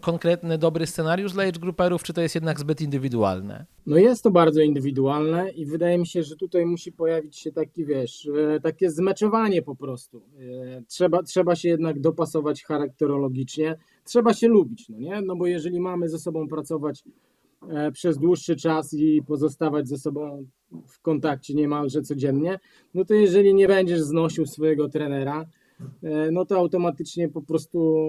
konkretny, dobry scenariusz dla age grouperów, czy to jest jednak zbyt indywidualne? No jest to bardzo indywidualne i wydaje mi się, że tutaj musi pojawić się taki, takie zmeczowanie po prostu. Trzeba się jednak dopasować charakterologicznie, trzeba się lubić, no nie? No bo jeżeli mamy ze sobą pracować przez dłuższy czas i pozostawać ze sobą w kontakcie niemalże codziennie, no to jeżeli nie będziesz znosił swojego trenera, no to automatycznie po prostu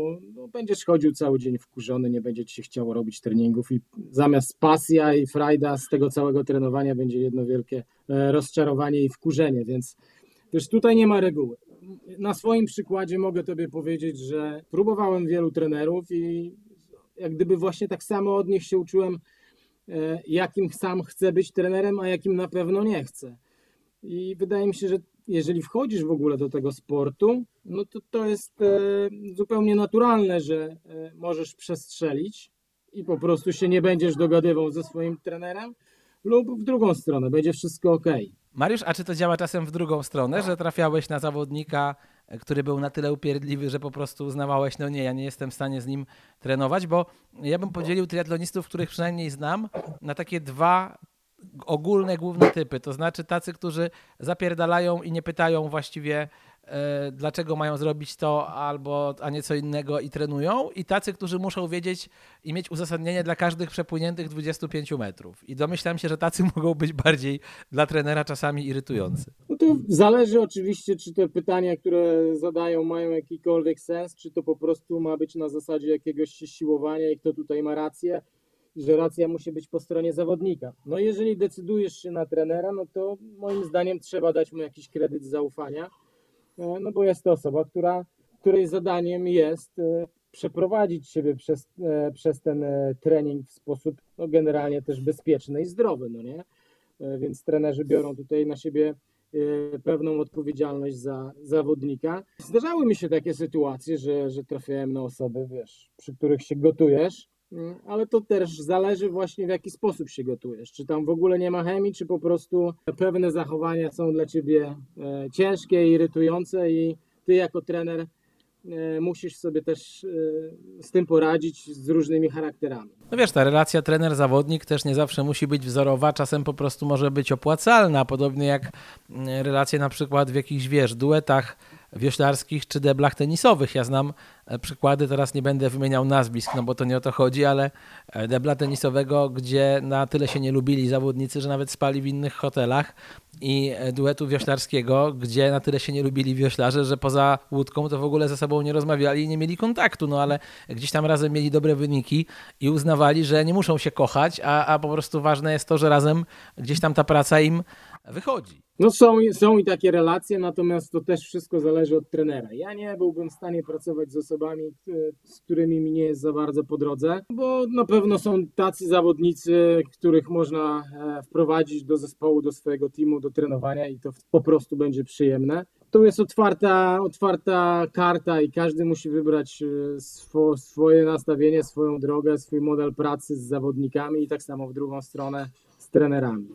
będziesz chodził cały dzień wkurzony, nie będzie ci się chciało robić treningów i zamiast pasja i frajda z tego całego trenowania będzie jedno wielkie rozczarowanie i wkurzenie, więc też tutaj nie ma reguły. Na swoim przykładzie mogę tobie powiedzieć, że próbowałem wielu trenerów i jak gdyby właśnie tak samo od nich się uczyłem, jakim sam chcę być trenerem, a jakim na pewno nie chcę. I wydaje mi się, że jeżeli wchodzisz w ogóle do tego sportu, no to jest zupełnie naturalne, że możesz przestrzelić i po prostu się nie będziesz dogadywał ze swoim trenerem lub w drugą stronę, będzie wszystko ok. Mariusz, a czy to działa czasem w drugą stronę, że trafiałeś na zawodnika, który był na tyle upierdliwy, że po prostu uznawałeś, no nie, ja nie jestem w stanie z nim trenować, bo ja bym podzielił triatlonistów, których przynajmniej znam, na takie dwa ogólne, główne typy, to znaczy tacy, którzy zapierdalają i nie pytają właściwie, dlaczego mają zrobić to albo, a nie co innego i trenują, i tacy, którzy muszą wiedzieć i mieć uzasadnienie dla każdych przepłyniętych 25 metrów. I domyślam się, że tacy mogą być bardziej dla trenera czasami irytujący. No to zależy oczywiście, czy te pytania, które zadają, mają jakikolwiek sens, czy to po prostu ma być na zasadzie jakiegoś siłowania i kto tutaj ma rację, że racja musi być po stronie zawodnika. No jeżeli decydujesz się na trenera, no to moim zdaniem trzeba dać mu jakiś kredyt zaufania, no bo jest to osoba, której zadaniem jest przeprowadzić siebie przez ten trening w sposób no generalnie też bezpieczny i zdrowy, no nie? Więc trenerzy biorą tutaj na siebie pewną odpowiedzialność za zawodnika. Zdarzały mi się takie sytuacje, że trafiałem na osoby, przy których się gotujesz, ale to też zależy właśnie w jaki sposób się gotujesz, czy tam w ogóle nie ma chemii, czy po prostu pewne zachowania są dla ciebie ciężkie, irytujące i ty jako trener musisz sobie też z tym poradzić z różnymi charakterami. No wiesz, ta relacja trener-zawodnik też nie zawsze musi być wzorowa, czasem po prostu może być opłacalna, podobnie jak relacje na przykład w jakichś, duetach wioślarskich czy deblach tenisowych. Ja znam przykłady, teraz nie będę wymieniał nazwisk, no bo to nie o to chodzi, ale debla tenisowego, gdzie na tyle się nie lubili zawodnicy, że nawet spali w innych hotelach, i duetu wioślarskiego, gdzie na tyle się nie lubili wioślarze, że poza łódką to w ogóle ze sobą nie rozmawiali i nie mieli kontaktu, no ale gdzieś tam razem mieli dobre wyniki i uznawali, że nie muszą się kochać, a po prostu ważne jest to, że razem gdzieś tam ta praca im wychodzi. No są i takie relacje, natomiast to też wszystko zależy od trenera. Ja nie byłbym w stanie pracować z osobami, z którymi mi nie jest za bardzo po drodze, bo na pewno są tacy zawodnicy, których można wprowadzić do zespołu, do swojego teamu, do trenowania i to po prostu będzie przyjemne. Tu jest otwarta karta i każdy musi wybrać swoje nastawienie, swoją drogę, swój model pracy z zawodnikami i tak samo w drugą stronę z trenerami.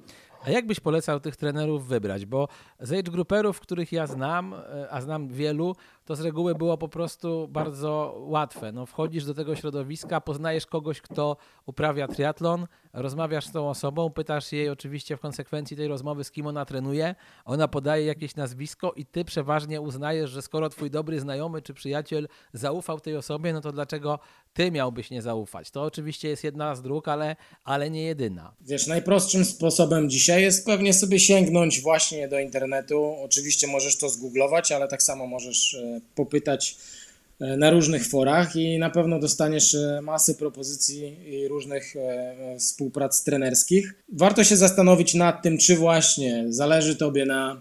A jak byś polecał tych trenerów wybrać? Bo z age grouperów, których ja znam, a znam wielu, to z reguły było po prostu bardzo łatwe. No, wchodzisz do tego środowiska, poznajesz kogoś, kto uprawia triatlon, rozmawiasz z tą osobą, pytasz jej oczywiście w konsekwencji tej rozmowy, z kim ona trenuje, ona podaje jakieś nazwisko i ty przeważnie uznajesz, że skoro twój dobry znajomy czy przyjaciel zaufał tej osobie, no to dlaczego ty miałbyś nie zaufać? To oczywiście jest jedna z dróg, ale nie jedyna. Wiesz, najprostszym sposobem dzisiaj jest pewnie sobie sięgnąć właśnie do internetu. Oczywiście możesz to zgooglować, ale tak samo możesz popytać na różnych forach i na pewno dostaniesz masę propozycji i różnych współprac trenerskich. Warto się zastanowić nad tym, czy właśnie zależy tobie na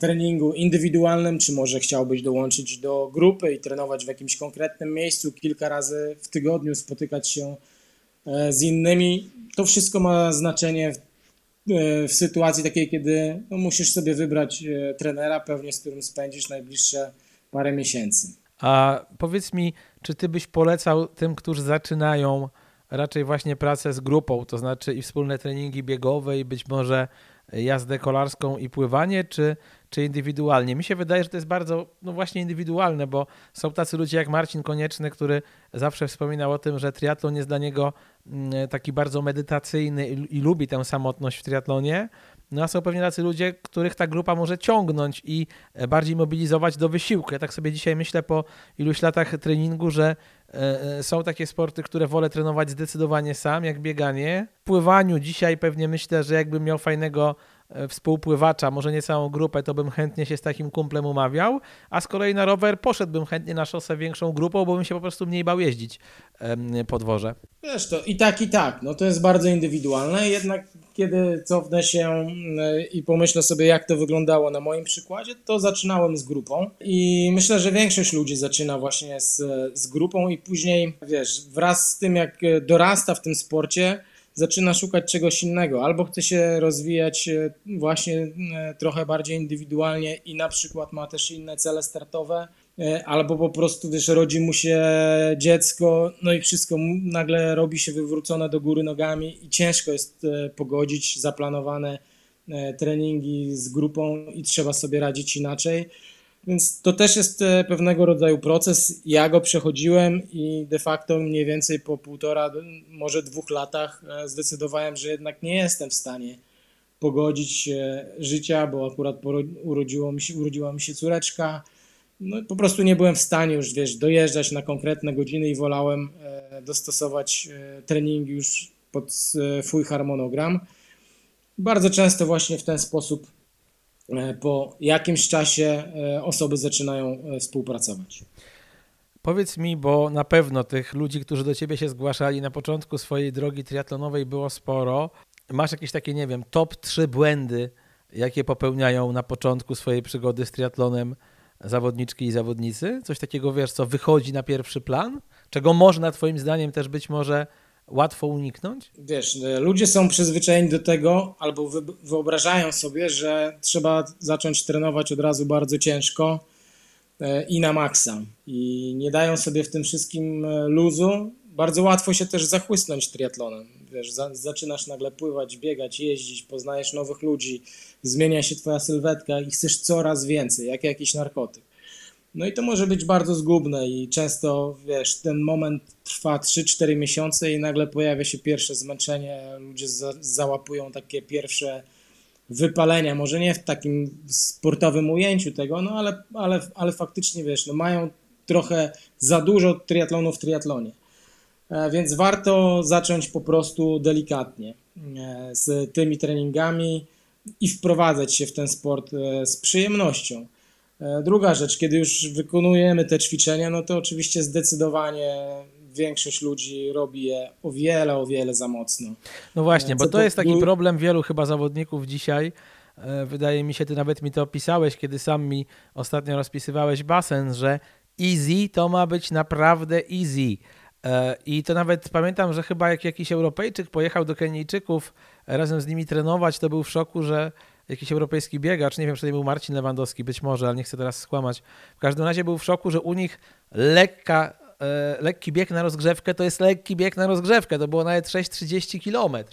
treningu indywidualnym, czy może chciałbyś dołączyć do grupy i trenować w jakimś konkretnym miejscu kilka razy w tygodniu, spotykać się z innymi. To wszystko ma znaczenie w sytuacji takiej, kiedy musisz sobie wybrać trenera, pewnie z którym spędzisz najbliższe parę miesięcy. A powiedz mi, czy ty byś polecał tym, którzy zaczynają raczej właśnie pracę z grupą, to znaczy i wspólne treningi biegowe i być może jazdę kolarską i pływanie, czy indywidualnie? Mi się wydaje, że to jest bardzo właśnie indywidualne, bo są tacy ludzie jak Marcin Konieczny, który zawsze wspominał o tym, że triatlon jest dla niego taki bardzo medytacyjny i lubi tę samotność w triatlonie. No a są pewnie tacy ludzie, których ta grupa może ciągnąć i bardziej mobilizować do wysiłku. Ja tak sobie dzisiaj myślę po iluś latach treningu, że są takie sporty, które wolę trenować zdecydowanie sam, jak bieganie. W pływaniu dzisiaj pewnie myślę, że jakbym miał fajnego współpływacza, może nie całą grupę, to bym chętnie się z takim kumplem umawiał, a z kolei na rower poszedłbym chętnie na szosę większą grupą, bo bym się po prostu mniej bał jeździć po dworze. Wiesz, to i tak, no to jest bardzo indywidualne, jednak kiedy cofnę się i pomyślę sobie, jak to wyglądało na moim przykładzie, to zaczynałem z grupą i myślę, że większość ludzi zaczyna właśnie z grupą i później, wiesz, wraz z tym, jak dorasta w tym sporcie, zaczyna szukać czegoś innego, albo chce się rozwijać właśnie trochę bardziej indywidualnie i na przykład ma też inne cele startowe, albo po prostu też rodzi mu się dziecko, no i wszystko nagle robi się wywrócone do góry nogami i ciężko jest pogodzić zaplanowane treningi z grupą i trzeba sobie radzić inaczej. Więc to też jest pewnego rodzaju proces. Ja go przechodziłem i de facto mniej więcej po półtora, może 2 latach zdecydowałem, że jednak nie jestem w stanie pogodzić życia, bo akurat urodziła mi się córeczka. No, po prostu nie byłem w stanie już, wiesz, dojeżdżać na konkretne godziny i wolałem dostosować treningi już pod swój harmonogram. Bardzo często właśnie w ten sposób po jakimś czasie osoby zaczynają współpracować. Powiedz mi, bo na pewno tych ludzi, którzy do ciebie się zgłaszali na początku swojej drogi triatlonowej było sporo. Masz jakieś takie, nie wiem, top 3 błędy, jakie popełniają na początku swojej przygody z triatlonem zawodniczki i zawodnicy? Coś takiego, wiesz, co wychodzi na pierwszy plan? Czego można twoim zdaniem też być może łatwo uniknąć? Wiesz, ludzie są przyzwyczajeni do tego albo wyobrażają sobie, że trzeba zacząć trenować od razu bardzo ciężko i na maksa. I nie dają sobie w tym wszystkim luzu. Bardzo łatwo się też zachłysnąć triatlonem. Wiesz, zaczynasz nagle pływać, biegać, jeździć, poznajesz nowych ludzi, zmienia się twoja sylwetka i chcesz coraz więcej, jak jakiś narkotyk. No i to może być bardzo zgubne i często, wiesz, ten moment trwa 3-4 miesiące i nagle pojawia się pierwsze zmęczenie, ludzie załapują takie pierwsze wypalenia, może nie w takim sportowym ujęciu tego, no ale faktycznie, wiesz, no mają trochę za dużo triatlonu w triatlonie, więc warto zacząć po prostu delikatnie z tymi treningami i wprowadzać się w ten sport z przyjemnością. Druga rzecz, kiedy już wykonujemy te ćwiczenia, no to oczywiście zdecydowanie większość ludzi robi je o wiele za mocno. No właśnie, bo to jest taki problem wielu chyba zawodników dzisiaj. Wydaje mi się, ty nawet mi to opisałeś, kiedy sam mi ostatnio rozpisywałeś basen, że easy to ma być naprawdę easy. I to nawet pamiętam, że chyba jak jakiś Europejczyk pojechał do Kenijczyków razem z nimi trenować, to był w szoku, że jakiś europejski biegacz, nie wiem, czy to był Marcin Lewandowski, być może, ale nie chcę teraz skłamać. W każdym razie był w szoku, że u nich lekki bieg na rozgrzewkę to jest lekki bieg na rozgrzewkę. To było nawet 6,30 km.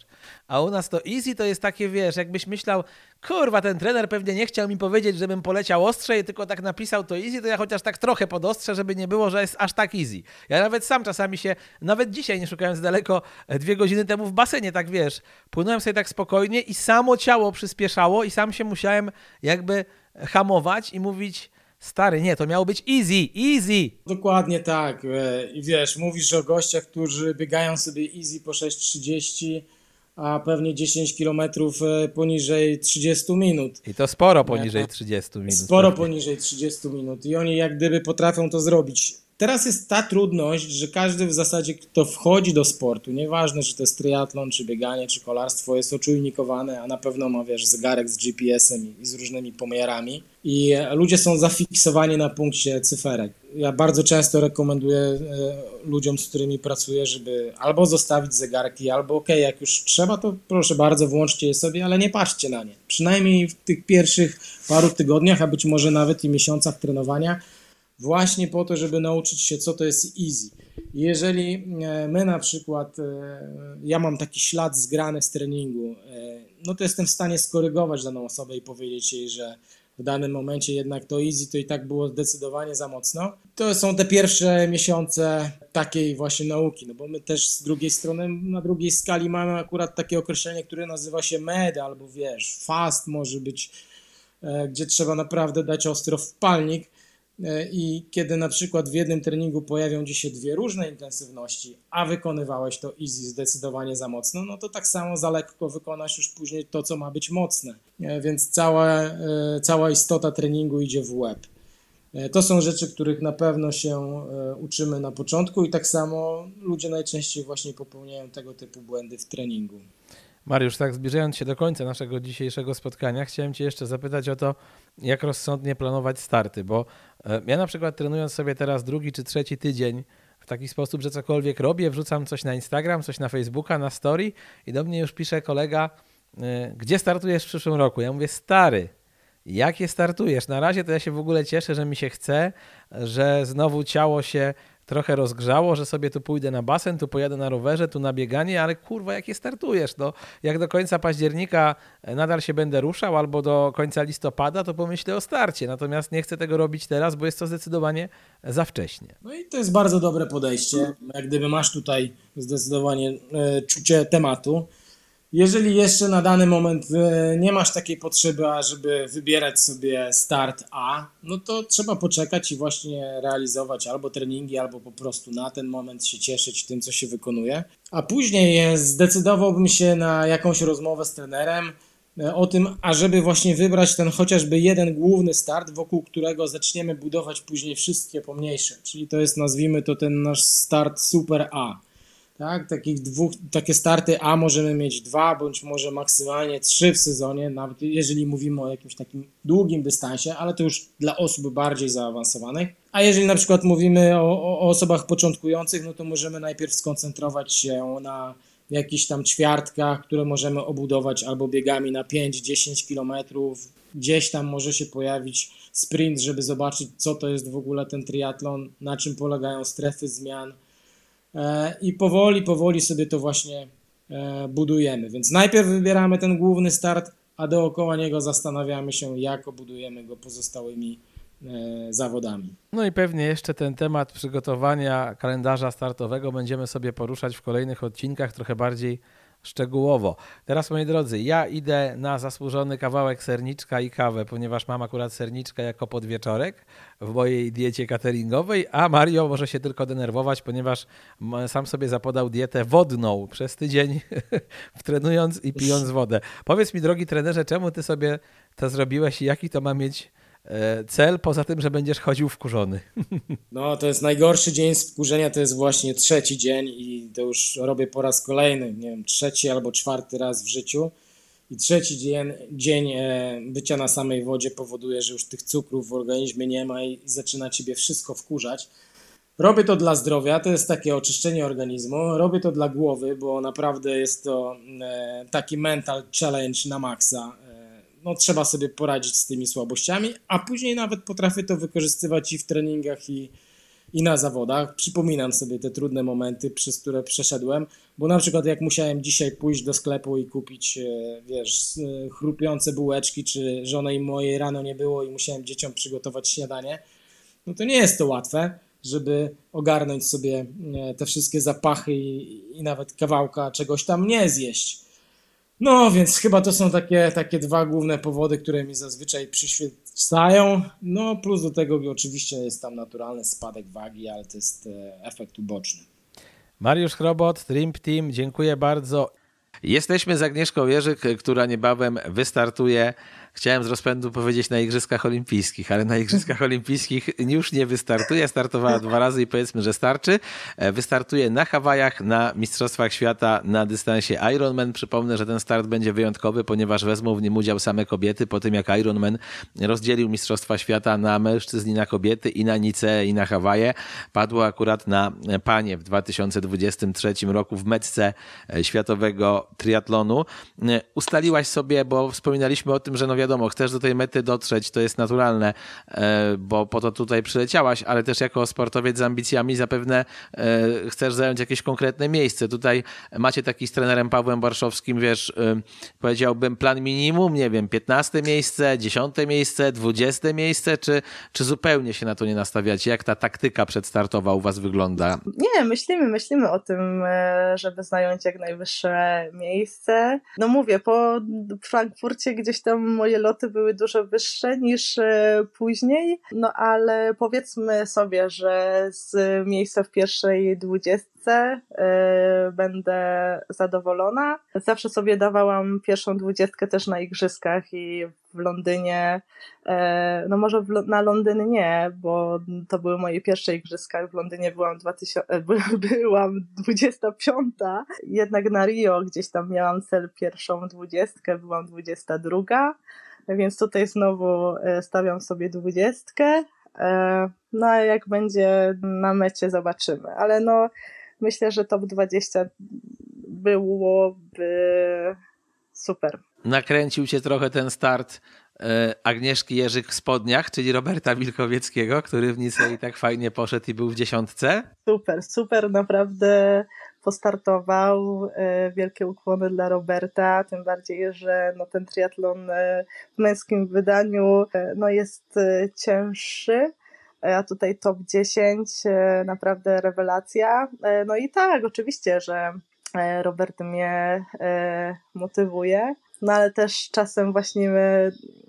A u nas to easy to jest takie, wiesz, jakbyś myślał, kurwa, ten trener pewnie nie chciał mi powiedzieć, żebym poleciał ostrzej, tylko tak napisał to easy, to ja chociaż tak trochę podostrzę, żeby nie było, że jest aż tak easy. Ja nawet sam czasami się, nawet dzisiaj, nie szukając daleko, 2 godziny temu w basenie, tak wiesz, płynąłem sobie tak spokojnie i samo ciało przyspieszało i sam się musiałem jakby hamować i mówić, stary, nie, to miało być easy, easy. Dokładnie tak. I wiesz, mówisz o gościach, którzy biegają sobie easy po 6,30, a pewnie 10 km poniżej 30 minut. I to sporo poniżej 30 minut. Sporo poniżej 30 minut i oni jak gdyby potrafią to zrobić. Teraz jest ta trudność, że każdy w zasadzie, kto wchodzi do sportu, nieważne, czy to jest triatlon, czy bieganie, czy kolarstwo, jest oczujnikowane, a na pewno ma, wiesz, zegarek z GPS-em i z różnymi pomiarami i ludzie są zafiksowani na punkcie cyferek. Ja bardzo często rekomenduję ludziom, z którymi pracuję, żeby albo zostawić zegarki, albo jak już trzeba, to proszę bardzo, włączcie je sobie, ale nie patrzcie na nie. Przynajmniej w tych pierwszych paru tygodniach, a być może nawet i miesiącach trenowania, właśnie po to, żeby nauczyć się, co to jest easy. Jeżeli my na przykład, ja mam taki ślad zgrany z treningu, no to jestem w stanie skorygować daną osobę i powiedzieć jej, że w danym momencie jednak to easy, to i tak było zdecydowanie za mocno. To są te pierwsze miesiące takiej właśnie nauki, no bo my też z drugiej strony, na drugiej skali mamy akurat takie określenie, które nazywa się med, albo wiesz, fast może być, gdzie trzeba naprawdę dać ostro w palnik. I kiedy na przykład w jednym treningu pojawią ci się dwie różne intensywności, a wykonywałeś to easy zdecydowanie za mocno, no to tak samo za lekko wykonasz już później to, co ma być mocne. Więc cała istota treningu idzie w łeb. To są rzeczy, których na pewno się uczymy na początku i tak samo ludzie najczęściej właśnie popełniają tego typu błędy w treningu. Mariusz, tak zbliżając się do końca naszego dzisiejszego spotkania, chciałem Cię jeszcze zapytać o to, jak rozsądnie planować starty, bo ja na przykład trenując sobie teraz drugi czy trzeci tydzień w taki sposób, że cokolwiek robię, wrzucam coś na Instagram, coś na Facebooka, na story i do mnie już pisze kolega, gdzie startujesz w przyszłym roku? Ja mówię, stary, jakie startujesz? Na razie to ja się w ogóle cieszę, że mi się chce, że znowu ciało się trochę rozgrzało, że sobie tu pójdę na basen, tu pojadę na rowerze, tu na bieganie, ale kurwa, jakie startujesz? No, jak do końca października nadal się będę ruszał albo do końca listopada, to pomyślę o starcie. Natomiast nie chcę tego robić teraz, bo jest to zdecydowanie za wcześnie. No i to jest bardzo dobre podejście. Jak gdyby masz tutaj zdecydowanie czucie tematu. Jeżeli jeszcze na dany moment nie masz takiej potrzeby, ażeby wybierać sobie start A, no to trzeba poczekać i właśnie realizować albo treningi, albo po prostu na ten moment się cieszyć tym, co się wykonuje. A później zdecydowałbym się na jakąś rozmowę z trenerem o tym, ażeby właśnie wybrać ten chociażby jeden główny start, wokół którego zaczniemy budować później wszystkie pomniejsze. Czyli to jest, nazwijmy to, ten nasz start Super A. Tak, takie starty A możemy mieć 2 bądź może maksymalnie 3 w sezonie, nawet jeżeli mówimy o jakimś takim długim dystansie, ale to już dla osób bardziej zaawansowanych. A jeżeli na przykład mówimy o osobach początkujących, no to możemy najpierw skoncentrować się na jakichś tam ćwiartkach, które możemy obudować albo biegami na 5-10 km. Gdzieś tam może się pojawić sprint, żeby zobaczyć, co to jest w ogóle ten triatlon, na czym polegają strefy zmian. I powoli sobie to właśnie budujemy. Więc najpierw wybieramy ten główny start, a dookoła niego zastanawiamy się, jak obudujemy go pozostałymi zawodami. No i pewnie jeszcze ten temat przygotowania kalendarza startowego będziemy sobie poruszać w kolejnych odcinkach trochę bardziej szczegółowo. Teraz, moi drodzy, ja idę na zasłużony kawałek serniczka i kawę, ponieważ mam akurat serniczkę jako podwieczorek w mojej diecie cateringowej, a Mario może się tylko denerwować, ponieważ sam sobie zapodał dietę wodną przez tydzień, trenując i pijąc wodę. Powiedz mi, drogi trenerze, czemu ty sobie to zrobiłeś i jaki to ma mieć cel, poza tym, że będziesz chodził wkurzony? No, to jest najgorszy dzień z wkurzenia, to jest właśnie trzeci dzień i to już robię po raz kolejny, nie wiem, trzeci albo czwarty raz w życiu i trzeci dzień bycia na samej wodzie powoduje, że już tych cukrów w organizmie nie ma i zaczyna ciebie wszystko wkurzać. Robię to dla zdrowia, to jest takie oczyszczenie organizmu, robię to dla głowy, bo naprawdę jest to taki mental challenge na maksa. No, trzeba sobie poradzić z tymi słabościami, a później nawet potrafię to wykorzystywać i w treningach i na zawodach. Przypominam sobie te trudne momenty, przez które przeszedłem, bo na przykład jak musiałem dzisiaj pójść do sklepu i kupić, wiesz, chrupiące bułeczki, czy żonej mojej rano nie było i musiałem dzieciom przygotować śniadanie, no to nie jest to łatwe, żeby ogarnąć sobie te wszystkie zapachy i nawet kawałka czegoś tam nie zjeść. No więc chyba to są takie dwa główne powody, które mi zazwyczaj przyświecają, no plus do tego oczywiście jest tam naturalny spadek wagi, ale to jest efekt uboczny. Mariusz Chrobot, Trimp Team, dziękuję bardzo. Jesteśmy z Agnieszką Jerzyk, która niebawem wystartuje. Chciałem z rozpędu powiedzieć na Igrzyskach Olimpijskich, ale na Igrzyskach Olimpijskich już nie wystartuje. Startowała 2 razy i powiedzmy, że starczy. Wystartuje na Hawajach, na Mistrzostwach Świata na dystansie Ironman. Przypomnę, że ten start będzie wyjątkowy, ponieważ wezmą w nim udział same kobiety po tym, jak Ironman rozdzielił Mistrzostwa Świata na mężczyzn i na kobiety i na Nicę i na Hawaje. Padło akurat na panie w 2023 roku w metce Światowego Triatlonu. Ustaliłaś sobie, bo wspominaliśmy o tym, że no wiadomo, chcesz do tej mety dotrzeć, to jest naturalne, bo po to tutaj przyleciałaś, ale też jako sportowiec z ambicjami zapewne chcesz zająć jakieś konkretne miejsce. Tutaj macie taki z trenerem Pawłem Barszowskim, wiesz, powiedziałbym plan minimum, nie wiem, 15 miejsce, 10 miejsce, 20 miejsce, czy zupełnie się na to nie nastawiacie? Jak ta taktyka przedstartowa u was wygląda? Nie, myślimy o tym, żeby zająć jak najwyższe miejsce. No mówię, po Frankfurcie gdzieś tam moje loty były dużo wyższe niż później, no ale powiedzmy sobie, że z miejsca w pierwszej 20 będę zadowolona. Zawsze sobie dawałam pierwszą 20 też na igrzyskach i w Londynie, no może na Londyn nie, bo to były moje pierwsze igrzyska, w Londynie byłam 25, jednak na Rio gdzieś tam miałam cel pierwszą 20, byłam 22, więc tutaj znowu stawiam sobie 20, no a jak będzie na mecie zobaczymy, ale no myślę, że top 20 byłoby super. Nakręcił cię trochę ten start Agnieszki Jerzyk w spodniach, czyli Roberta Wilkowieckiego, który w Nicei tak fajnie poszedł i był w 10. Super, naprawdę postartował. Wielkie ukłony dla Roberta, tym bardziej, że no, ten triatlon w męskim wydaniu no, jest cięższy. A tutaj top 10, naprawdę rewelacja. No i tak, oczywiście, że Robert mnie motywuje, no ale też czasem właśnie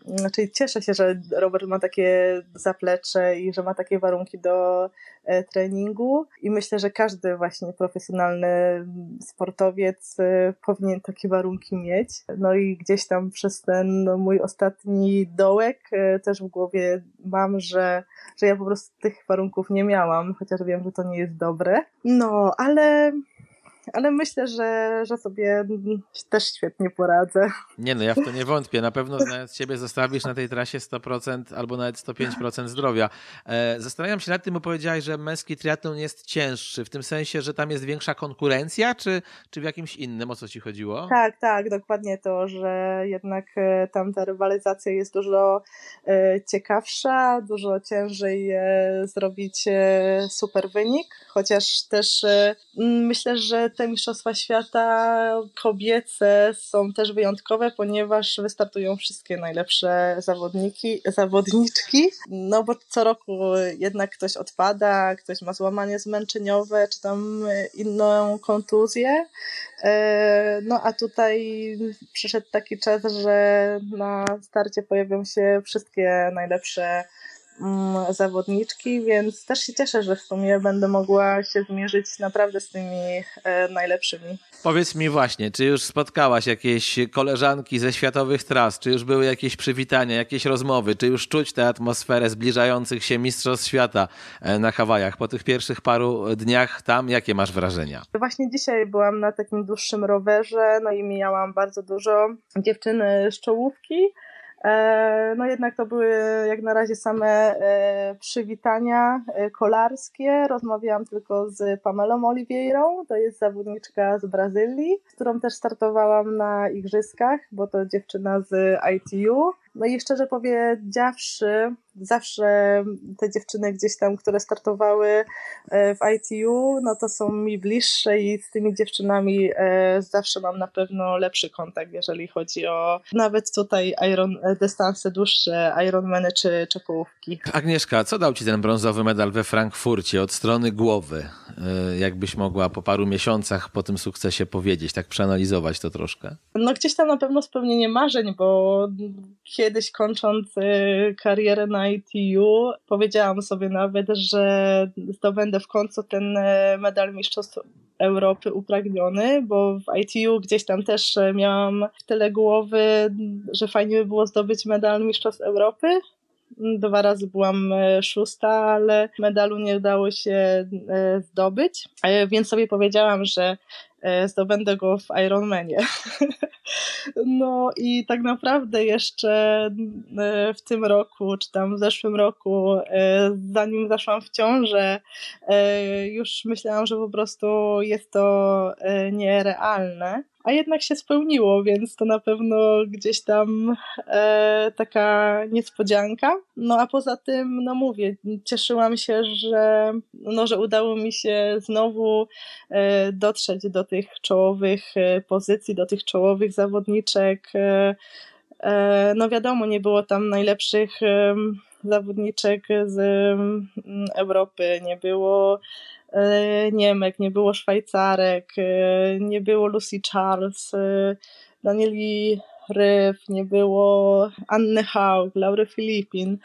znaczy cieszę się, że Robert ma takie zaplecze i że ma takie warunki do treningu i myślę, że każdy właśnie profesjonalny sportowiec powinien takie warunki mieć. No i gdzieś tam przez ten mój ostatni dołek też w głowie mam, że ja po prostu tych warunków nie miałam, chociaż wiem, że to nie jest dobre. No, ale myślę, że sobie też świetnie poradzę. Nie no, ja w to nie wątpię. Na pewno znając ciebie zostawisz na tej trasie 100% albo nawet 105% zdrowia. Zastanawiam się nad tym, bo powiedziałaś, że męski triatlon jest cięższy, w tym sensie, że tam jest większa konkurencja, czy w jakimś innym? O co ci chodziło? Tak, dokładnie to, że jednak tam ta rywalizacja jest dużo ciekawsza, dużo ciężej zrobić super wynik, chociaż też myślę, że te mistrzostwa świata kobiece są też wyjątkowe, ponieważ wystartują wszystkie najlepsze zawodniczki, no bo co roku jednak ktoś odpada, ktoś ma złamanie zmęczeniowe, czy tam inną kontuzję, no a tutaj przyszedł taki czas, że na starcie pojawią się wszystkie najlepsze zawodniczki, więc też się cieszę, że w sumie będę mogła się zmierzyć naprawdę z tymi najlepszymi. Powiedz mi właśnie, czy już spotkałaś jakieś koleżanki ze światowych tras, czy już były jakieś przywitania, jakieś rozmowy, czy już czuć tę atmosferę zbliżających się mistrzostw świata na Hawajach? Po tych pierwszych paru dniach tam, jakie masz wrażenia? Właśnie dzisiaj byłam na takim dłuższym rowerze, no i mijałam bardzo dużo dziewczyn z czołówki. No jednak to były jak na razie same przywitania kolarskie. Rozmawiałam tylko z Pamelą Oliveirą, to jest zawodniczka z Brazylii, z którą też startowałam na igrzyskach, bo to dziewczyna z ITU. No i szczerze powiedziawszy, zawsze te dziewczyny gdzieś tam, które startowały w ITU, no to są mi bliższe i z tymi dziewczynami zawsze mam na pewno lepszy kontakt, jeżeli chodzi o nawet tutaj dystanse dłuższe, Ironmany czy połówki. Agnieszka, co dał ci ten brązowy medal we Frankfurcie od strony głowy? Jakbyś mogła po paru miesiącach po tym sukcesie powiedzieć, tak przeanalizować to troszkę? No gdzieś tam na pewno spełnienie marzeń, bo kiedyś kończąc karierę na ITU powiedziałam sobie nawet, że zdobędę w końcu ten medal Mistrzostw Europy upragniony, bo w ITU gdzieś tam też miałam w tyle głowy, że fajnie by było zdobyć medal Mistrzostw Europy. 2 razy byłam 6, ale medalu nie udało się zdobyć, więc sobie powiedziałam, że zdobędę go w Ironmanie. No i tak naprawdę jeszcze w tym roku, czy tam w zeszłym roku, zanim zaszłam w ciążę, już myślałam, że po prostu jest to nierealne. a jednak się spełniło, więc to na pewno gdzieś tam taka niespodzianka. No a poza tym, no mówię, cieszyłam się, że udało mi się znowu dotrzeć do tych czołowych pozycji, do tych czołowych zawodniczek. No wiadomo, nie było tam najlepszych zawodniczek z Europy, nie było Niemek, nie było Szwajcarek, nie było Lucy Charles, Danieli Ryf, nie było Anny Haug, Laury Filipin,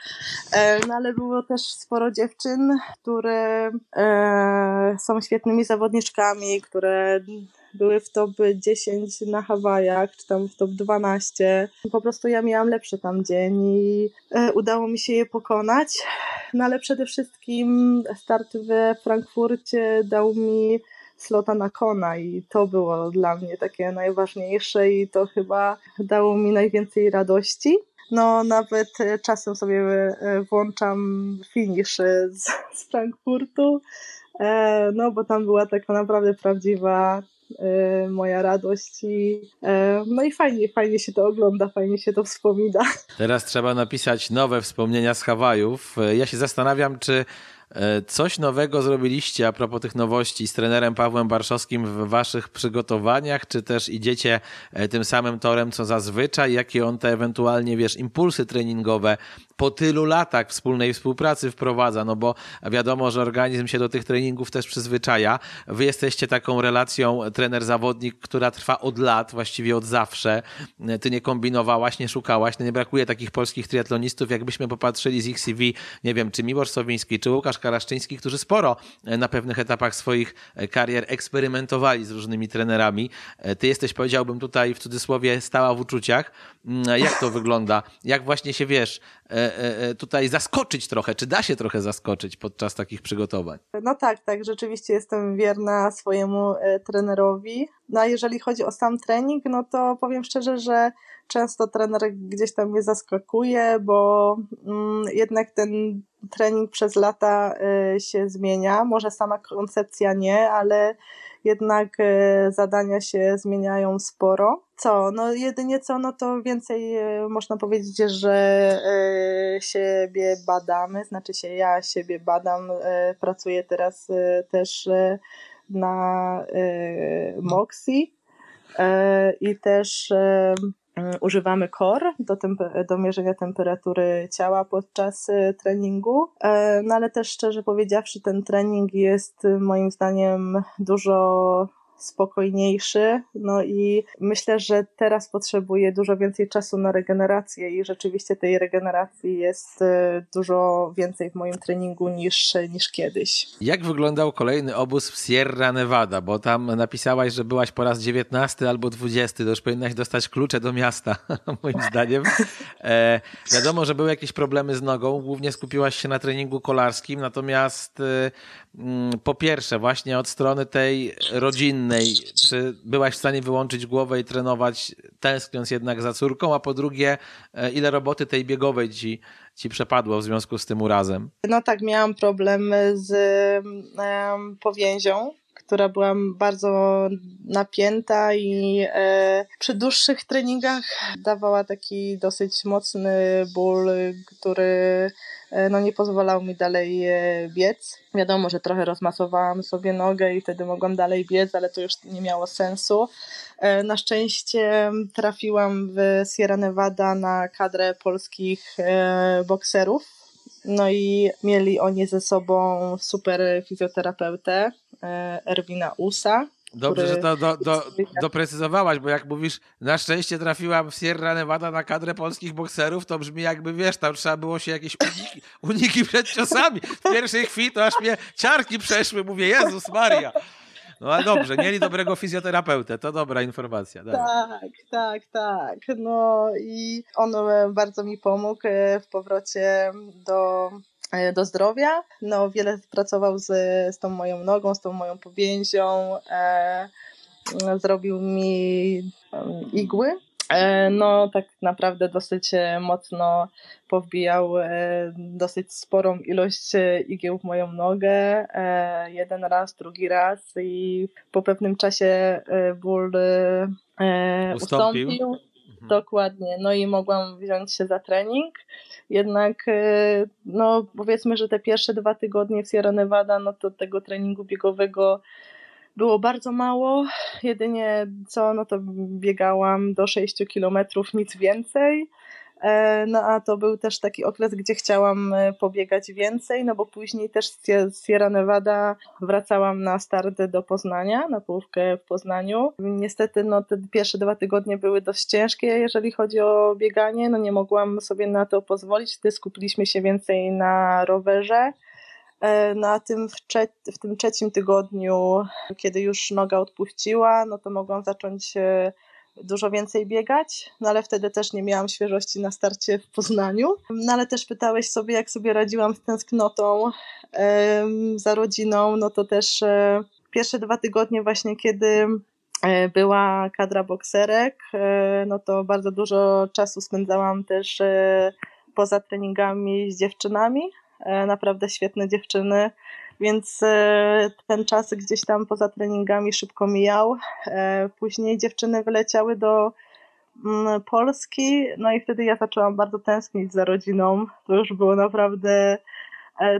no ale było też sporo dziewczyn, które są świetnymi zawodniczkami, które były w top 10 na Hawajach, czy tam w top 12. Po prostu ja miałam lepszy tam dzień i udało mi się je pokonać. No ale przede wszystkim start we Frankfurcie dał mi slota na Kona i to było dla mnie takie najważniejsze i to chyba dało mi najwięcej radości. No nawet czasem sobie włączam finisz z Frankfurtu, no bo tam była taka naprawdę prawdziwa moja radość i no i fajnie się to ogląda, fajnie się to wspomina. Teraz trzeba napisać nowe wspomnienia z Hawajów. Ja się zastanawiam, czy coś nowego zrobiliście a propos tych nowości z trenerem Pawłem Barszowskim w waszych przygotowaniach, czy też idziecie tym samym torem co zazwyczaj, jakie on te ewentualnie, impulsy treningowe po tylu latach wspólnej współpracy wprowadza, no bo wiadomo, że organizm się do tych treningów też przyzwyczaja. Wy jesteście taką relacją trener-zawodnik, która trwa od lat, właściwie od zawsze. Ty nie kombinowałaś, nie szukałaś, no nie brakuje takich polskich triatlonistów, jakbyśmy popatrzyli z ich CV, nie wiem, czy Miłosz Sowiński, czy Łukasz Karaszczyński, którzy sporo na pewnych etapach swoich karier eksperymentowali z różnymi trenerami. Ty jesteś, powiedziałbym tutaj w cudzysłowie, stała w uczuciach. Jak to wygląda? Jak właśnie się tutaj zaskoczyć trochę? Czy da się trochę zaskoczyć podczas takich przygotowań? No tak, rzeczywiście jestem wierna swojemu trenerowi. No a jeżeli chodzi o sam trening, no to powiem szczerze, że często trener gdzieś tam mnie zaskakuje, bo jednak ten trening przez lata się zmienia. Może sama koncepcja nie, ale jednak zadania się zmieniają sporo. To więcej można powiedzieć, że siebie badamy, znaczy się ja siebie badam, pracuję teraz też na MOXI i też używamy KOR do mierzenia temperatury ciała podczas treningu, no ale też szczerze powiedziawszy ten trening jest moim zdaniem dużo spokojniejszy, no i myślę, że teraz potrzebuję dużo więcej czasu na regenerację i rzeczywiście tej regeneracji jest dużo więcej w moim treningu niż kiedyś. Jak wyglądał kolejny obóz w Sierra Nevada, bo tam napisałaś, że byłaś po raz 19 albo 20, to już powinnaś dostać klucze do miasta, moim zdaniem. Wiadomo, że były jakieś problemy z nogą, głównie skupiłaś się na treningu kolarskim, natomiast po pierwsze właśnie od strony tej rodzinnej, czy byłaś w stanie wyłączyć głowę i trenować, tęskniąc jednak za córką, a po drugie, ile roboty tej biegowej ci przepadło w związku z tym urazem? No tak, miałam problem z powięzią, która była bardzo napięta i przy dłuższych treningach dawała taki dosyć mocny ból, który nie pozwalał mi dalej biec. Wiadomo, że trochę rozmasowałam sobie nogę i wtedy mogłam dalej biec, ale to już nie miało sensu. Na szczęście trafiłam w Sierra Nevada na kadrę polskich bokserów. No i mieli oni ze sobą super fizjoterapeutę Erwina Usa. Dobrze, że to doprecyzowałaś, bo jak mówisz, na szczęście trafiłam w Sierra Nevada na kadrę polskich bokserów, to brzmi jakby, tam trzeba było się jakieś uniki przed ciosami. W pierwszej chwili to aż mnie ciarki przeszły, mówię, Jezus Maria. No ale dobrze, mieli dobrego fizjoterapeutę, to dobra informacja. Dalej. Tak. No i on bardzo mi pomógł w powrocie do zdrowia. No wiele pracował z tą moją nogą, z tą moją powięzią. Zrobił mi igły no tak naprawdę dosyć mocno powbijał dosyć sporą ilość igieł w moją nogę, jeden raz, drugi raz i po pewnym czasie ból ustąpił. Dokładnie, no i mogłam wziąć się za trening, jednak no powiedzmy, że te pierwsze 2 tygodnie w Sierra Nevada, no to tego treningu biegowego było bardzo mało, jedynie co, no to biegałam do 6 kilometrów, nic więcej, no a to był też taki okres, gdzie chciałam pobiegać więcej, no bo później też z Sierra Nevada wracałam na start do Poznania, na połówkę w Poznaniu. Niestety no te pierwsze 2 tygodnie były dość ciężkie, jeżeli chodzi o bieganie, no nie mogłam sobie na to pozwolić, wtedy skupiliśmy się więcej na rowerze. No a w tym 3. tygodniu, kiedy już noga odpuściła, no to mogłam zacząć dużo więcej biegać, no ale wtedy też nie miałam świeżości na starcie w Poznaniu. No ale też pytałeś sobie, jak sobie radziłam z tęsknotą za rodziną, no to też pierwsze 2 tygodnie właśnie, kiedy była kadra bokserek, no to bardzo dużo czasu spędzałam też poza treningami z dziewczynami. Naprawdę świetne dziewczyny, więc ten czas gdzieś tam poza treningami szybko mijał. Później dziewczyny wyleciały do Polski, no i wtedy ja zaczęłam bardzo tęsknić za rodziną. To już było naprawdę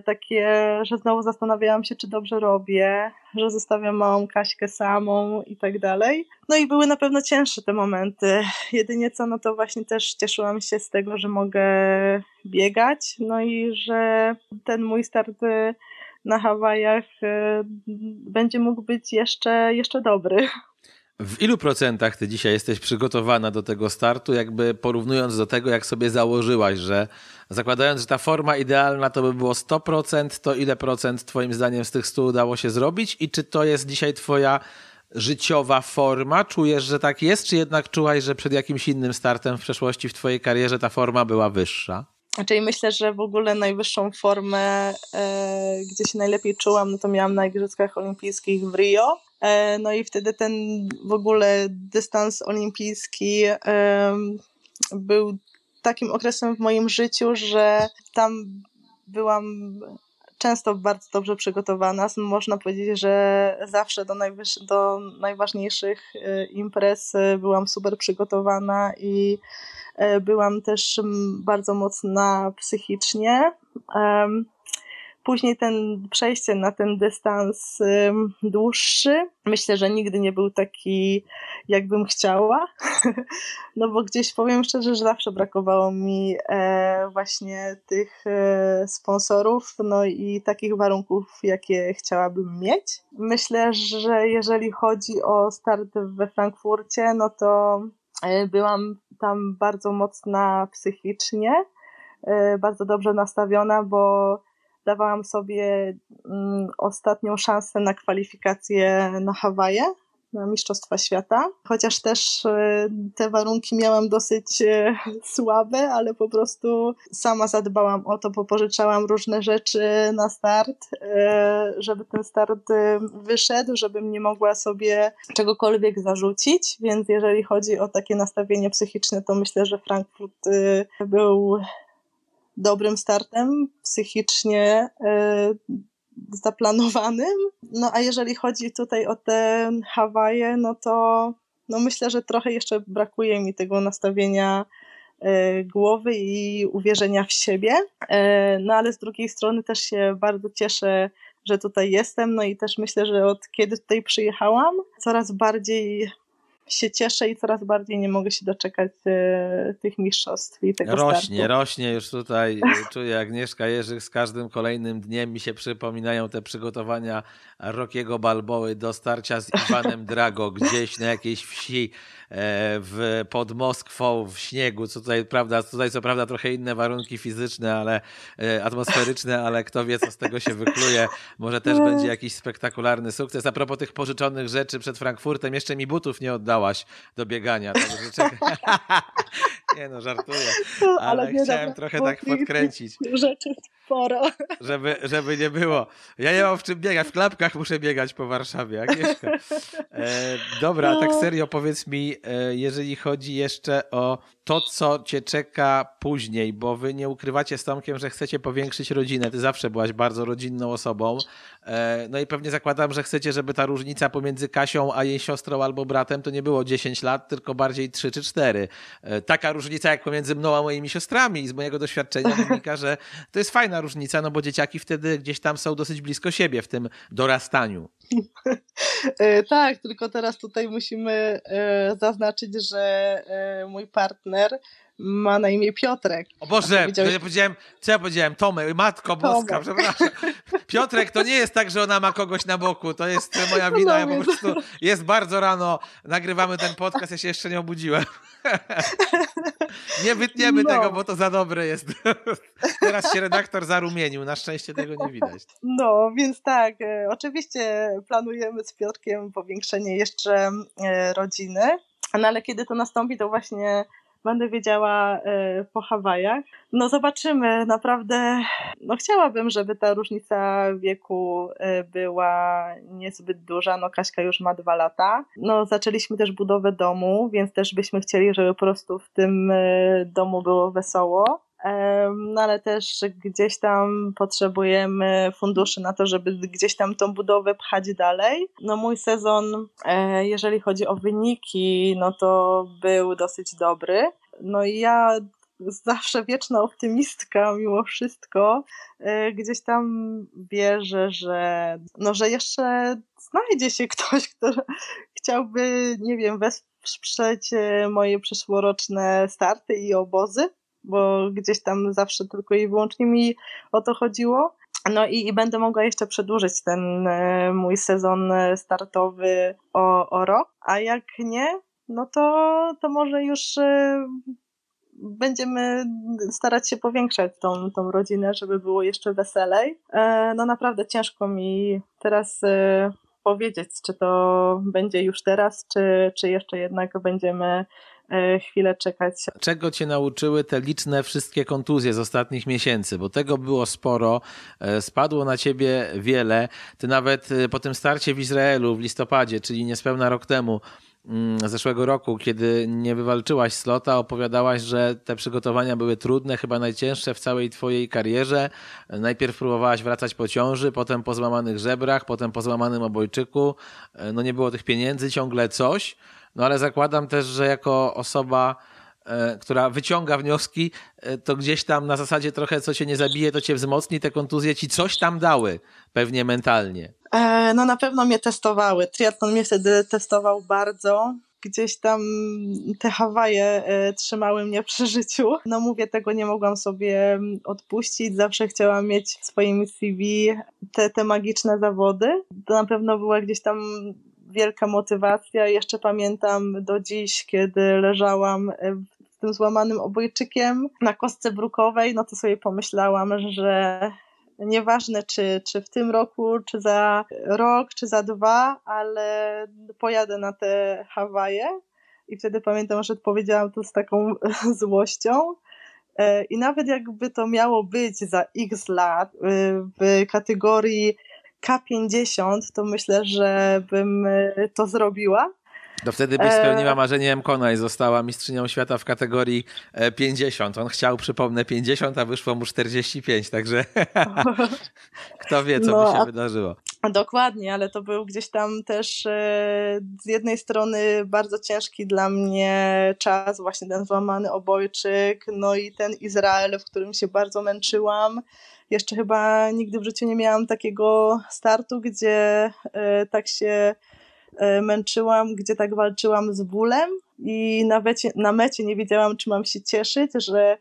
takie, że znowu zastanawiałam się, czy dobrze robię, że zostawiam małą Kaśkę samą i tak dalej. No i były na pewno cięższe te momenty. Jedynie co, no to właśnie też cieszyłam się z tego, że mogę biegać, no i że ten mój start na Hawajach będzie mógł być jeszcze dobry. W ilu procentach ty dzisiaj jesteś przygotowana do tego startu, jakby porównując do tego, jak sobie założyłaś, że zakładając, że ta forma idealna to by było 100%, to ile procent twoim zdaniem z tych 100 udało się zrobić i czy to jest dzisiaj twoja życiowa forma? Czujesz, że tak jest, czy jednak czułaś, że przed jakimś innym startem w przeszłości w twojej karierze ta forma była wyższa? Czyli myślę, że w ogóle najwyższą formę, gdzie się najlepiej czułam, no to miałam na Igrzyskach Olimpijskich w Rio. No i wtedy ten w ogóle dystans olimpijski był takim okresem w moim życiu, że tam byłam często bardzo dobrze przygotowana. Można powiedzieć, że zawsze do najważniejszych imprez byłam super przygotowana i byłam też bardzo mocna psychicznie. Później przejście na ten dystans dłuższy, myślę, że nigdy nie był taki, jakbym chciała, no bo gdzieś powiem szczerze, że zawsze brakowało mi właśnie tych sponsorów, no i takich warunków, jakie chciałabym mieć. Myślę, że jeżeli chodzi o start we Frankfurcie, no to byłam tam bardzo mocna psychicznie, bardzo dobrze nastawiona, bo dawałam sobie ostatnią szansę na kwalifikacje na Hawaje, na Mistrzostwa Świata. Chociaż też te warunki miałam dosyć słabe, ale po prostu sama zadbałam o to, bo pożyczałam różne rzeczy na start, żeby ten start wyszedł, żebym nie mogła sobie czegokolwiek zarzucić, więc jeżeli chodzi o takie nastawienie psychiczne, to myślę, że Frankfurt był dobrym startem, psychicznie zaplanowanym. No a jeżeli chodzi tutaj o te Hawaje, no to no myślę, że trochę jeszcze brakuje mi tego nastawienia głowy i uwierzenia w siebie. No ale z drugiej strony też się bardzo cieszę, że tutaj jestem. No i też myślę, że od kiedy tutaj przyjechałam, coraz bardziej się cieszę i coraz bardziej nie mogę się doczekać tych mistrzostw i tego startu. Rośnie już tutaj, czuję Agnieszka Jerzyk, z każdym kolejnym dniem mi się przypominają te przygotowania Rockiego Balboły do starcia z Iwanem Drago gdzieś na jakiejś wsi pod Moskwą w śniegu, co prawda trochę inne warunki fizyczne, ale atmosferyczne, ale kto wie, co z tego się wykluje, może też będzie jakiś spektakularny sukces. A propos tych pożyczonych rzeczy przed Frankfurtem, jeszcze mi butów nie oddałaś do biegania. Także Nie no, żartuję, ale nie, chciałem trochę tak podkręcić. Rzeczy sporo. Żeby nie było. Ja nie mam w czym biegać, w klapkach muszę biegać po Warszawie, Agnieszka. Dobra, no. Tak serio powiedz mi, jeżeli chodzi jeszcze o to, co cię czeka później, bo wy nie ukrywacie z Tomkiem, że chcecie powiększyć rodzinę. Ty zawsze byłaś bardzo rodzinną osobą. No i pewnie zakładam, że chcecie, żeby ta różnica pomiędzy Kasią a jej siostrą albo bratem to nie było 10 lat, tylko bardziej 3 czy 4. Taka różnica jak pomiędzy mną a moimi siostrami. Z mojego doświadczenia wynika, że to jest fajna różnica, no bo dzieciaki wtedy gdzieś tam są dosyć blisko siebie w tym dorastaniu. Tak, tylko teraz tutaj musimy zaznaczyć, że mój partner ma na imię Piotrek. O Boże, powiedziałeś... co ja powiedziałem? Tomek, matko boska, przepraszam. Piotrek, to nie jest tak, że ona ma kogoś na boku, to jest moja wina, ja po prostu jest bardzo rano, nagrywamy ten podcast, ja się jeszcze nie obudziłem. Nie wytniemy tego, bo to za dobre jest. Teraz się redaktor zarumienił, na szczęście tego nie widać. No, więc tak, oczywiście planujemy z Piotrkiem powiększenie jeszcze rodziny, no ale kiedy to nastąpi, to właśnie będę wiedziała po Hawajach. No zobaczymy, naprawdę no chciałabym, żeby ta różnica wieku była niezbyt duża, no Kaśka już ma 2 lata. No zaczęliśmy też budowę domu, więc też byśmy chcieli, żeby po prostu w tym domu było wesoło. No ale też gdzieś tam potrzebujemy funduszy na to, żeby gdzieś tam tą budowę pchać dalej. No mój sezon, jeżeli chodzi o wyniki, no to był dosyć dobry. No i ja zawsze wieczna optymistka mimo wszystko, gdzieś tam wierzę, że, no, że jeszcze znajdzie się ktoś, kto chciałby, nie wiem, wesprzeć moje przyszłoroczne starty i obozy, bo gdzieś tam zawsze tylko i wyłącznie mi o to chodziło. No i będę mogła jeszcze przedłużyć ten mój sezon startowy o rok, a jak nie, no to może już będziemy starać się powiększać tą rodzinę, żeby było jeszcze weselej. No naprawdę ciężko mi teraz powiedzieć, czy to będzie już teraz, czy jeszcze jednak będziemy chwilę czekać. Czego cię nauczyły te liczne wszystkie kontuzje z ostatnich miesięcy? Bo tego było sporo, spadło na ciebie wiele. Ty nawet po tym starcie w Izraelu w listopadzie, czyli niespełna rok temu, zeszłego roku, kiedy nie wywalczyłaś slota, opowiadałaś, że te przygotowania były trudne, chyba najcięższe w całej twojej karierze. Najpierw próbowałaś wracać po ciąży, potem po złamanych żebrach, potem po złamanym obojczyku. No nie było tych pieniędzy, ciągle coś. No ale zakładam też, że jako osoba, która wyciąga wnioski, to gdzieś tam na zasadzie trochę co cię nie zabije, to cię wzmocni, te kontuzje ci coś tam dały, pewnie mentalnie. No na pewno mnie testowały. Triathlon mnie wtedy testował bardzo. Gdzieś tam te Hawaje trzymały mnie przy życiu. No mówię, tego nie mogłam sobie odpuścić. Zawsze chciałam mieć w swoim CV te magiczne zawody. To na pewno była gdzieś tam wielka motywacja. Jeszcze pamiętam do dziś, kiedy leżałam z tym złamanym obojczykiem na kostce brukowej, no to sobie pomyślałam, że nieważne czy w tym roku, czy za rok, czy za 2, ale pojadę na te Hawaje. I wtedy pamiętam, że powiedziałam to z taką złością. I nawet jakby to miało być za x lat w kategorii K50, to myślę, że bym to zrobiła. To wtedy byś spełniła marzenie Mkona i została mistrzynią świata w kategorii 50. On chciał, przypomnę, 50, a wyszło mu 45, także kto wie, co by się wydarzyło. Dokładnie, ale to był gdzieś tam też z jednej strony bardzo ciężki dla mnie czas, właśnie ten złamany obojczyk, no i ten Izrael, w którym się bardzo męczyłam. Jeszcze chyba nigdy w życiu nie miałam takiego startu, gdzie tak się męczyłam, gdzie tak walczyłam z bólem i nawet na mecie nie wiedziałam, czy mam się cieszyć, że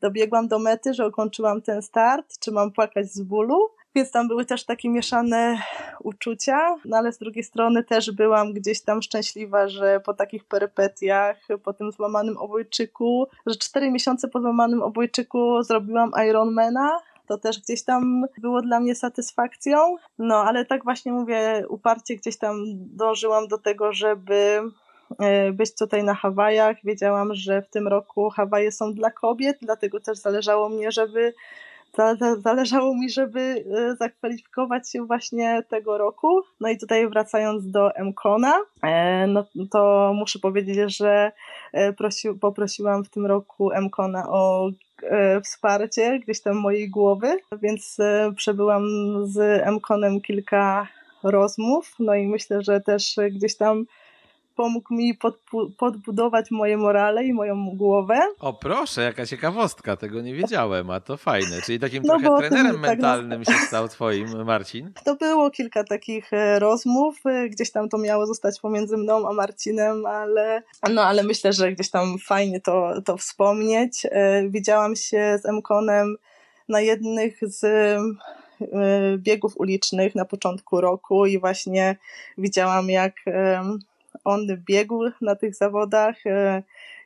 dobiegłam do mety, że ukończyłam ten start, czy mam płakać z bólu. Więc tam były też takie mieszane uczucia, no ale z drugiej strony też byłam gdzieś tam szczęśliwa, że po takich perypetiach, po tym złamanym obojczyku, że 4 miesiące po złamanym obojczyku zrobiłam Ironmana. To też gdzieś tam było dla mnie satysfakcją, no ale tak właśnie mówię, uparcie gdzieś tam dążyłam do tego, żeby być tutaj na Hawajach. Wiedziałam, że w tym roku Hawaje są dla kobiet, dlatego też zależało mi, żeby zakwalifikować się właśnie tego roku. No i tutaj wracając do Mkona, no to muszę powiedzieć, że poprosiłam w tym roku Mkona o wsparcie gdzieś tam mojej głowy, więc przebyłam z Mkonem kilka rozmów, no i myślę, że też gdzieś tam pomógł mi podbudować moje morale i moją głowę. O proszę, jaka ciekawostka, tego nie wiedziałem, a to fajne. Czyli takim trochę trenerem mentalnym się stał twoim Marcin? To było kilka takich rozmów, gdzieś tam to miało zostać pomiędzy mną a Marcinem, ale myślę, że gdzieś tam fajnie to wspomnieć. Widziałam się z Mkonem na jednych z biegów ulicznych na początku roku i właśnie widziałam, jak on biegł na tych zawodach,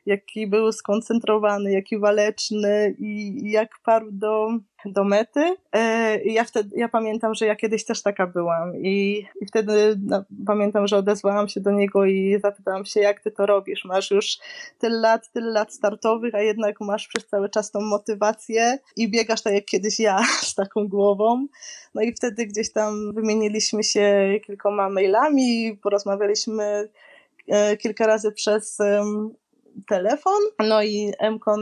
jaki był skoncentrowany, jaki waleczny i jak parł do mety. Ja pamiętam, że ja kiedyś też taka byłam i wtedy pamiętam, że odezwałam się do niego i zapytałam się, jak ty to robisz? Masz już tyle lat startowych, a jednak masz przez cały czas tą motywację i biegasz tak jak kiedyś ja, z taką głową. No i wtedy gdzieś tam wymieniliśmy się kilkoma mailami, porozmawialiśmy kilka razy przez telefon, no i Mkon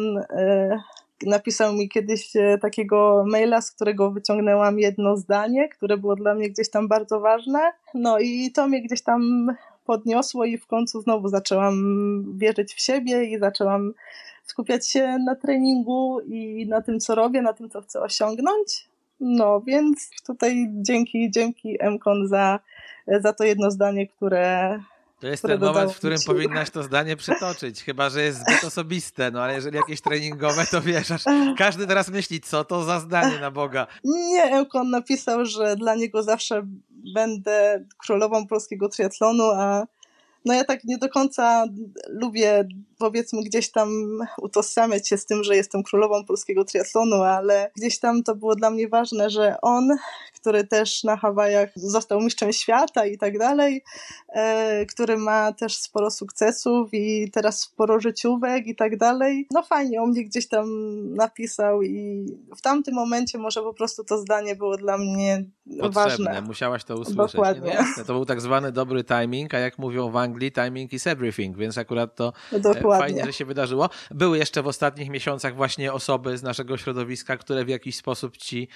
napisał mi kiedyś takiego maila, z którego wyciągnęłam jedno zdanie, które było dla mnie gdzieś tam bardzo ważne, no i to mnie gdzieś tam podniosło i w końcu znowu zaczęłam wierzyć w siebie i zaczęłam skupiać się na treningu i na tym, co robię, na tym, co chcę osiągnąć. No więc tutaj dzięki Mkon za to jedno zdanie, które... To jest ten moment, w którym powinnaś to zdanie przytoczyć, chyba że jest zbyt osobiste, no ale jeżeli jakieś treningowe, to wiesz, aż każdy teraz myśli, co to za zdanie, na Boga. Nie, Mkon napisał, że dla niego zawsze będę królową polskiego triatlonu, a no ja tak nie do końca lubię, powiedzmy, gdzieś tam utożsamiać się z tym, że jestem królową polskiego triatlonu, ale gdzieś tam to było dla mnie ważne, że on, który też na Hawajach został mistrzem świata i tak dalej, który ma też sporo sukcesów i teraz sporo życiówek i tak dalej, no fajnie o mnie gdzieś tam napisał i w tamtym momencie może po prostu to zdanie było dla mnie potrzebne, ważne. Musiałaś to usłyszeć. Dokładnie. Nie, no jasne, to był tak zwany dobry timing, a jak mówią w Anglii, timing is everything, więc akurat to dokładnie. Fajnie, że się wydarzyło. Były jeszcze w ostatnich miesiącach właśnie osoby z naszego środowiska, które w jakiś sposób ci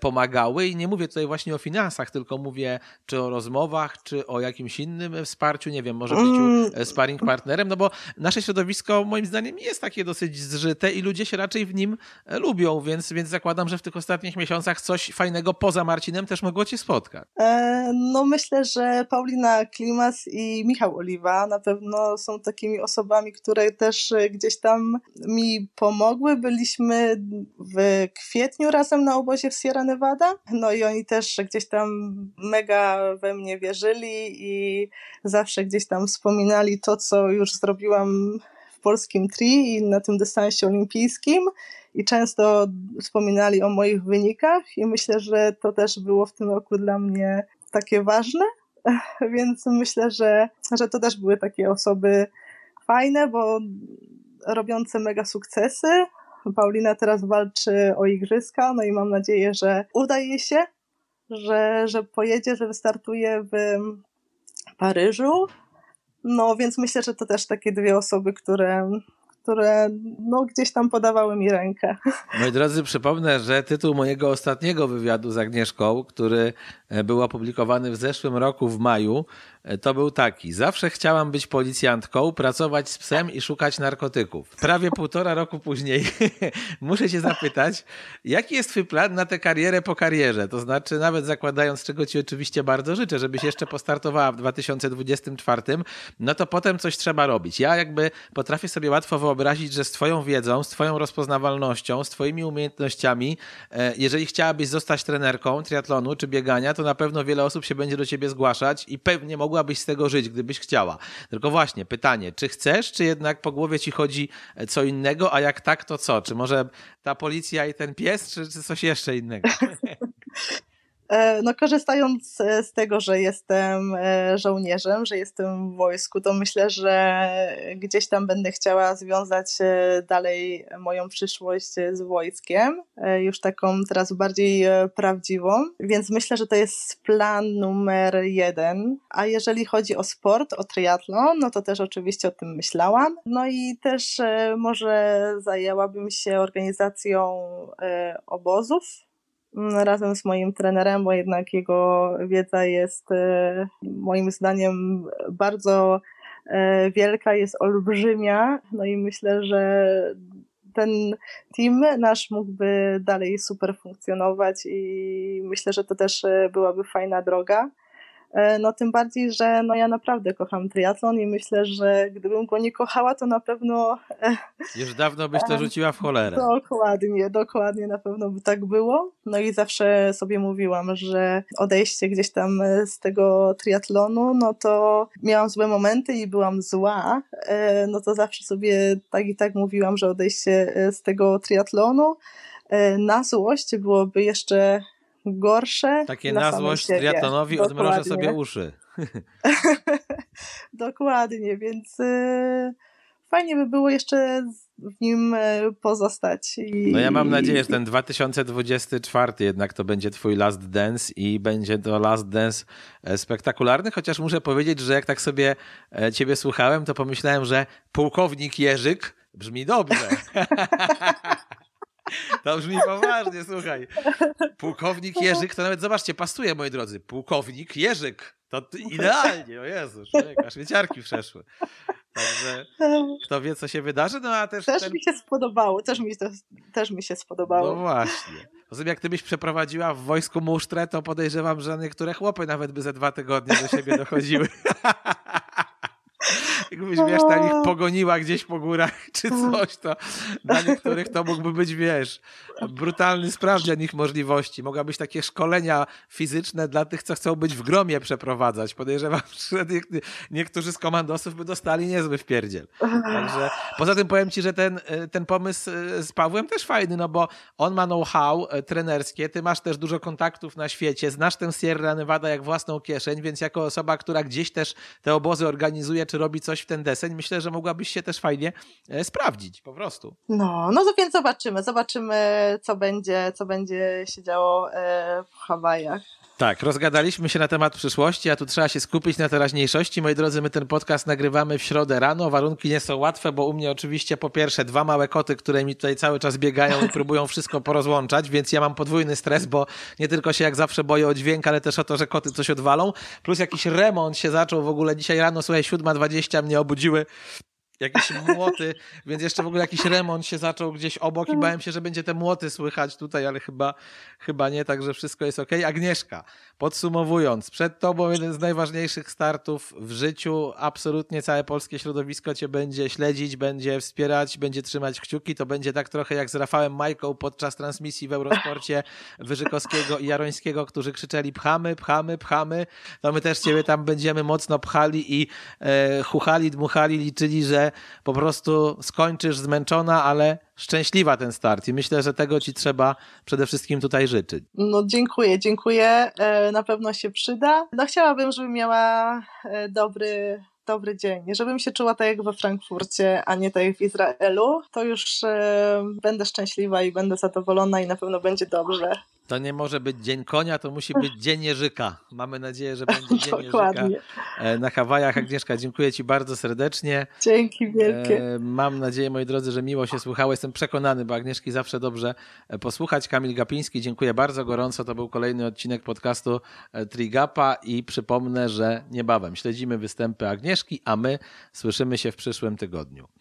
pomagały i nie mówię tutaj właśnie o finansach, tylko mówię czy o rozmowach, czy o jakimś innym wsparciu, nie wiem, może byciu sparring partnerem, no bo nasze środowisko moim zdaniem jest takie dosyć zżyte i ludzie się raczej w nim lubią, więc zakładam, że w tych ostatnich miesiącach coś fajnego poza Marcinem też mogło cię spotkać. No myślę, że Paulina Klimas i Michał Oliwa na pewno są takimi osobami, które też gdzieś tam mi pomogły. Byliśmy w kwietniu razem na obozie w Sierra Nevada, no i oni też gdzieś tam mega we mnie wierzyli i zawsze gdzieś tam wspominali to, co już zrobiłam w polskim tri i na tym dystansie olimpijskim i często wspominali o moich wynikach i myślę, że to też było w tym roku dla mnie takie ważne, więc myślę, że to też były takie osoby fajne, bo robiące mega sukcesy. Paulina teraz walczy o igrzyska, no i mam nadzieję, że uda jej się, że pojedzie, że wystartuje w Paryżu. No więc myślę, że to też takie dwie osoby, które no, gdzieś tam podawały mi rękę. Moi drodzy, przypomnę, że tytuł mojego ostatniego wywiadu z Agnieszką, który był opublikowany w zeszłym roku w maju, to był taki. Zawsze chciałam być policjantką, pracować z psem i szukać narkotyków. Prawie 1,5 roku później muszę się zapytać, jaki jest twój plan na tę karierę po karierze? To znaczy nawet zakładając, czego ci oczywiście bardzo życzę, żebyś jeszcze postartowała w 2024, no to potem coś trzeba robić. Ja jakby potrafię sobie łatwo wyobrazić, że z twoją wiedzą, z twoją rozpoznawalnością, z twoimi umiejętnościami, jeżeli chciałabyś zostać trenerką triatlonu czy biegania, to na pewno wiele osób się będzie do ciebie zgłaszać i pewnie mogłabyś z tego żyć, gdybyś chciała. Tylko właśnie pytanie, czy chcesz, czy jednak po głowie ci chodzi co innego, a jak tak, to co? Czy może ta policja i ten pies, czy coś jeszcze innego? No, korzystając z tego, że jestem żołnierzem, że jestem w wojsku, to myślę, że gdzieś tam będę chciała związać dalej moją przyszłość z wojskiem, już taką teraz bardziej prawdziwą, więc myślę, że to jest plan numer 1. A jeżeli chodzi o sport, o triatlon, no to też oczywiście o tym myślałam. No i też może zajęłabym się organizacją obozów razem z moim trenerem, bo jednak jego wiedza jest moim zdaniem bardzo wielka, jest olbrzymia. No i myślę, że ten team nasz mógłby dalej super funkcjonować i myślę, że to też byłaby fajna droga. No tym bardziej, że no ja naprawdę kocham triatlon i myślę, że gdybym go nie kochała, to na pewno... Już dawno byś to rzuciła w cholerę. Dokładnie, na pewno by tak było. No i zawsze sobie mówiłam, że odejście gdzieś tam z tego triatlonu, no to miałam złe momenty i byłam zła, no to zawsze sobie tak i tak mówiłam, że odejście z tego triatlonu na złość byłoby jeszcze... gorsze. Takie na złość triatlonowi odmrożę sobie uszy. Dokładnie, więc fajnie by było jeszcze w nim pozostać. No ja mam nadzieję, że ten 2024 jednak to będzie twój last dance i będzie to last dance spektakularny, chociaż muszę powiedzieć, że jak tak sobie ciebie słuchałem, to pomyślałem, że pułkownik Jerzyk brzmi dobrze. To brzmi poważnie, słuchaj. Pułkownik Jerzyk, to nawet, zobaczcie, pasuje, moi drodzy. Pułkownik Jerzyk, to idealnie, o Jezu, aż mnie ciarki przeszły. Także kto wie, co się wydarzy, no a też... Też mi się spodobało, też mi się spodobało. No właśnie. Rozumiem, jak ty byś przeprowadziła w wojsku musztrę, to podejrzewam, że niektóre chłopy nawet by ze 2 tygodnie do siebie dochodziły. Jakbyś, wiesz, tam ich pogoniła gdzieś po górach czy coś, to dla niektórych to mógłby być, wiesz, brutalny sprawdzian ich możliwości. Mogłabyś takie szkolenia fizyczne dla tych, co chcą być w gromie, przeprowadzać. Podejrzewam, że niektórzy z komandosów by dostali niezły wpierdziel. Także, poza tym powiem ci, że ten pomysł z Pawłem też fajny, no bo on ma know-how trenerskie, ty masz też dużo kontaktów na świecie, znasz tę Sierra Nevada jak własną kieszeń, więc jako osoba, która gdzieś też te obozy organizuje czy robi coś w ten deseń, myślę, że mogłabyś się też fajnie sprawdzić, po prostu. No to więc zobaczymy co będzie się działo w Hawajach. Tak, rozgadaliśmy się na temat przyszłości, a tu trzeba się skupić na teraźniejszości. Moi drodzy, my ten podcast nagrywamy w środę rano, warunki nie są łatwe, bo u mnie oczywiście po pierwsze 2 małe koty, które mi tutaj cały czas biegają i próbują wszystko porozłączać, więc ja mam podwójny stres, bo nie tylko się jak zawsze boję o dźwięk, ale też o to, że koty coś odwalą, plus jakiś remont się zaczął w ogóle dzisiaj rano, słuchaj, 7:20 mnie obudziły jakieś młoty, więc jeszcze w ogóle jakiś remont się zaczął gdzieś obok i bałem się, że będzie te młoty słychać tutaj, ale chyba nie, także wszystko jest okej. Agnieszka, podsumowując, przed tobą jeden z najważniejszych startów w życiu, absolutnie całe polskie środowisko cię będzie śledzić, będzie wspierać, będzie trzymać kciuki, to będzie tak trochę jak z Rafałem Majką podczas transmisji w Eurosporcie Wyżykowskiego i Jarońskiego, którzy krzyczeli pchamy, no my też ciebie tam będziemy mocno pchali i chuchali, dmuchali, liczyli, że po prostu skończysz zmęczona, ale szczęśliwa ten start i myślę, że tego ci trzeba przede wszystkim tutaj życzyć. No dziękuję. Na pewno się przyda. No chciałabym, żebym miała dobry dzień. Żebym się czuła tak jak we Frankfurcie, a nie tak jak w Izraelu. To już będę szczęśliwa i będę zadowolona i na pewno będzie dobrze. To nie może być dzień konia, to musi być dzień Jerzyka. Mamy nadzieję, że będzie dzień Jerzyka na Hawajach. Agnieszka, dziękuję ci bardzo serdecznie. Dzięki wielkie. Mam nadzieję, moi drodzy, że miło się słuchało. Jestem przekonany, bo Agnieszki zawsze dobrze posłuchać. Kamil Gapiński, dziękuję bardzo gorąco. To był kolejny odcinek podcastu Trigapa i przypomnę, że niebawem śledzimy występy Agnieszki, a my słyszymy się w przyszłym tygodniu.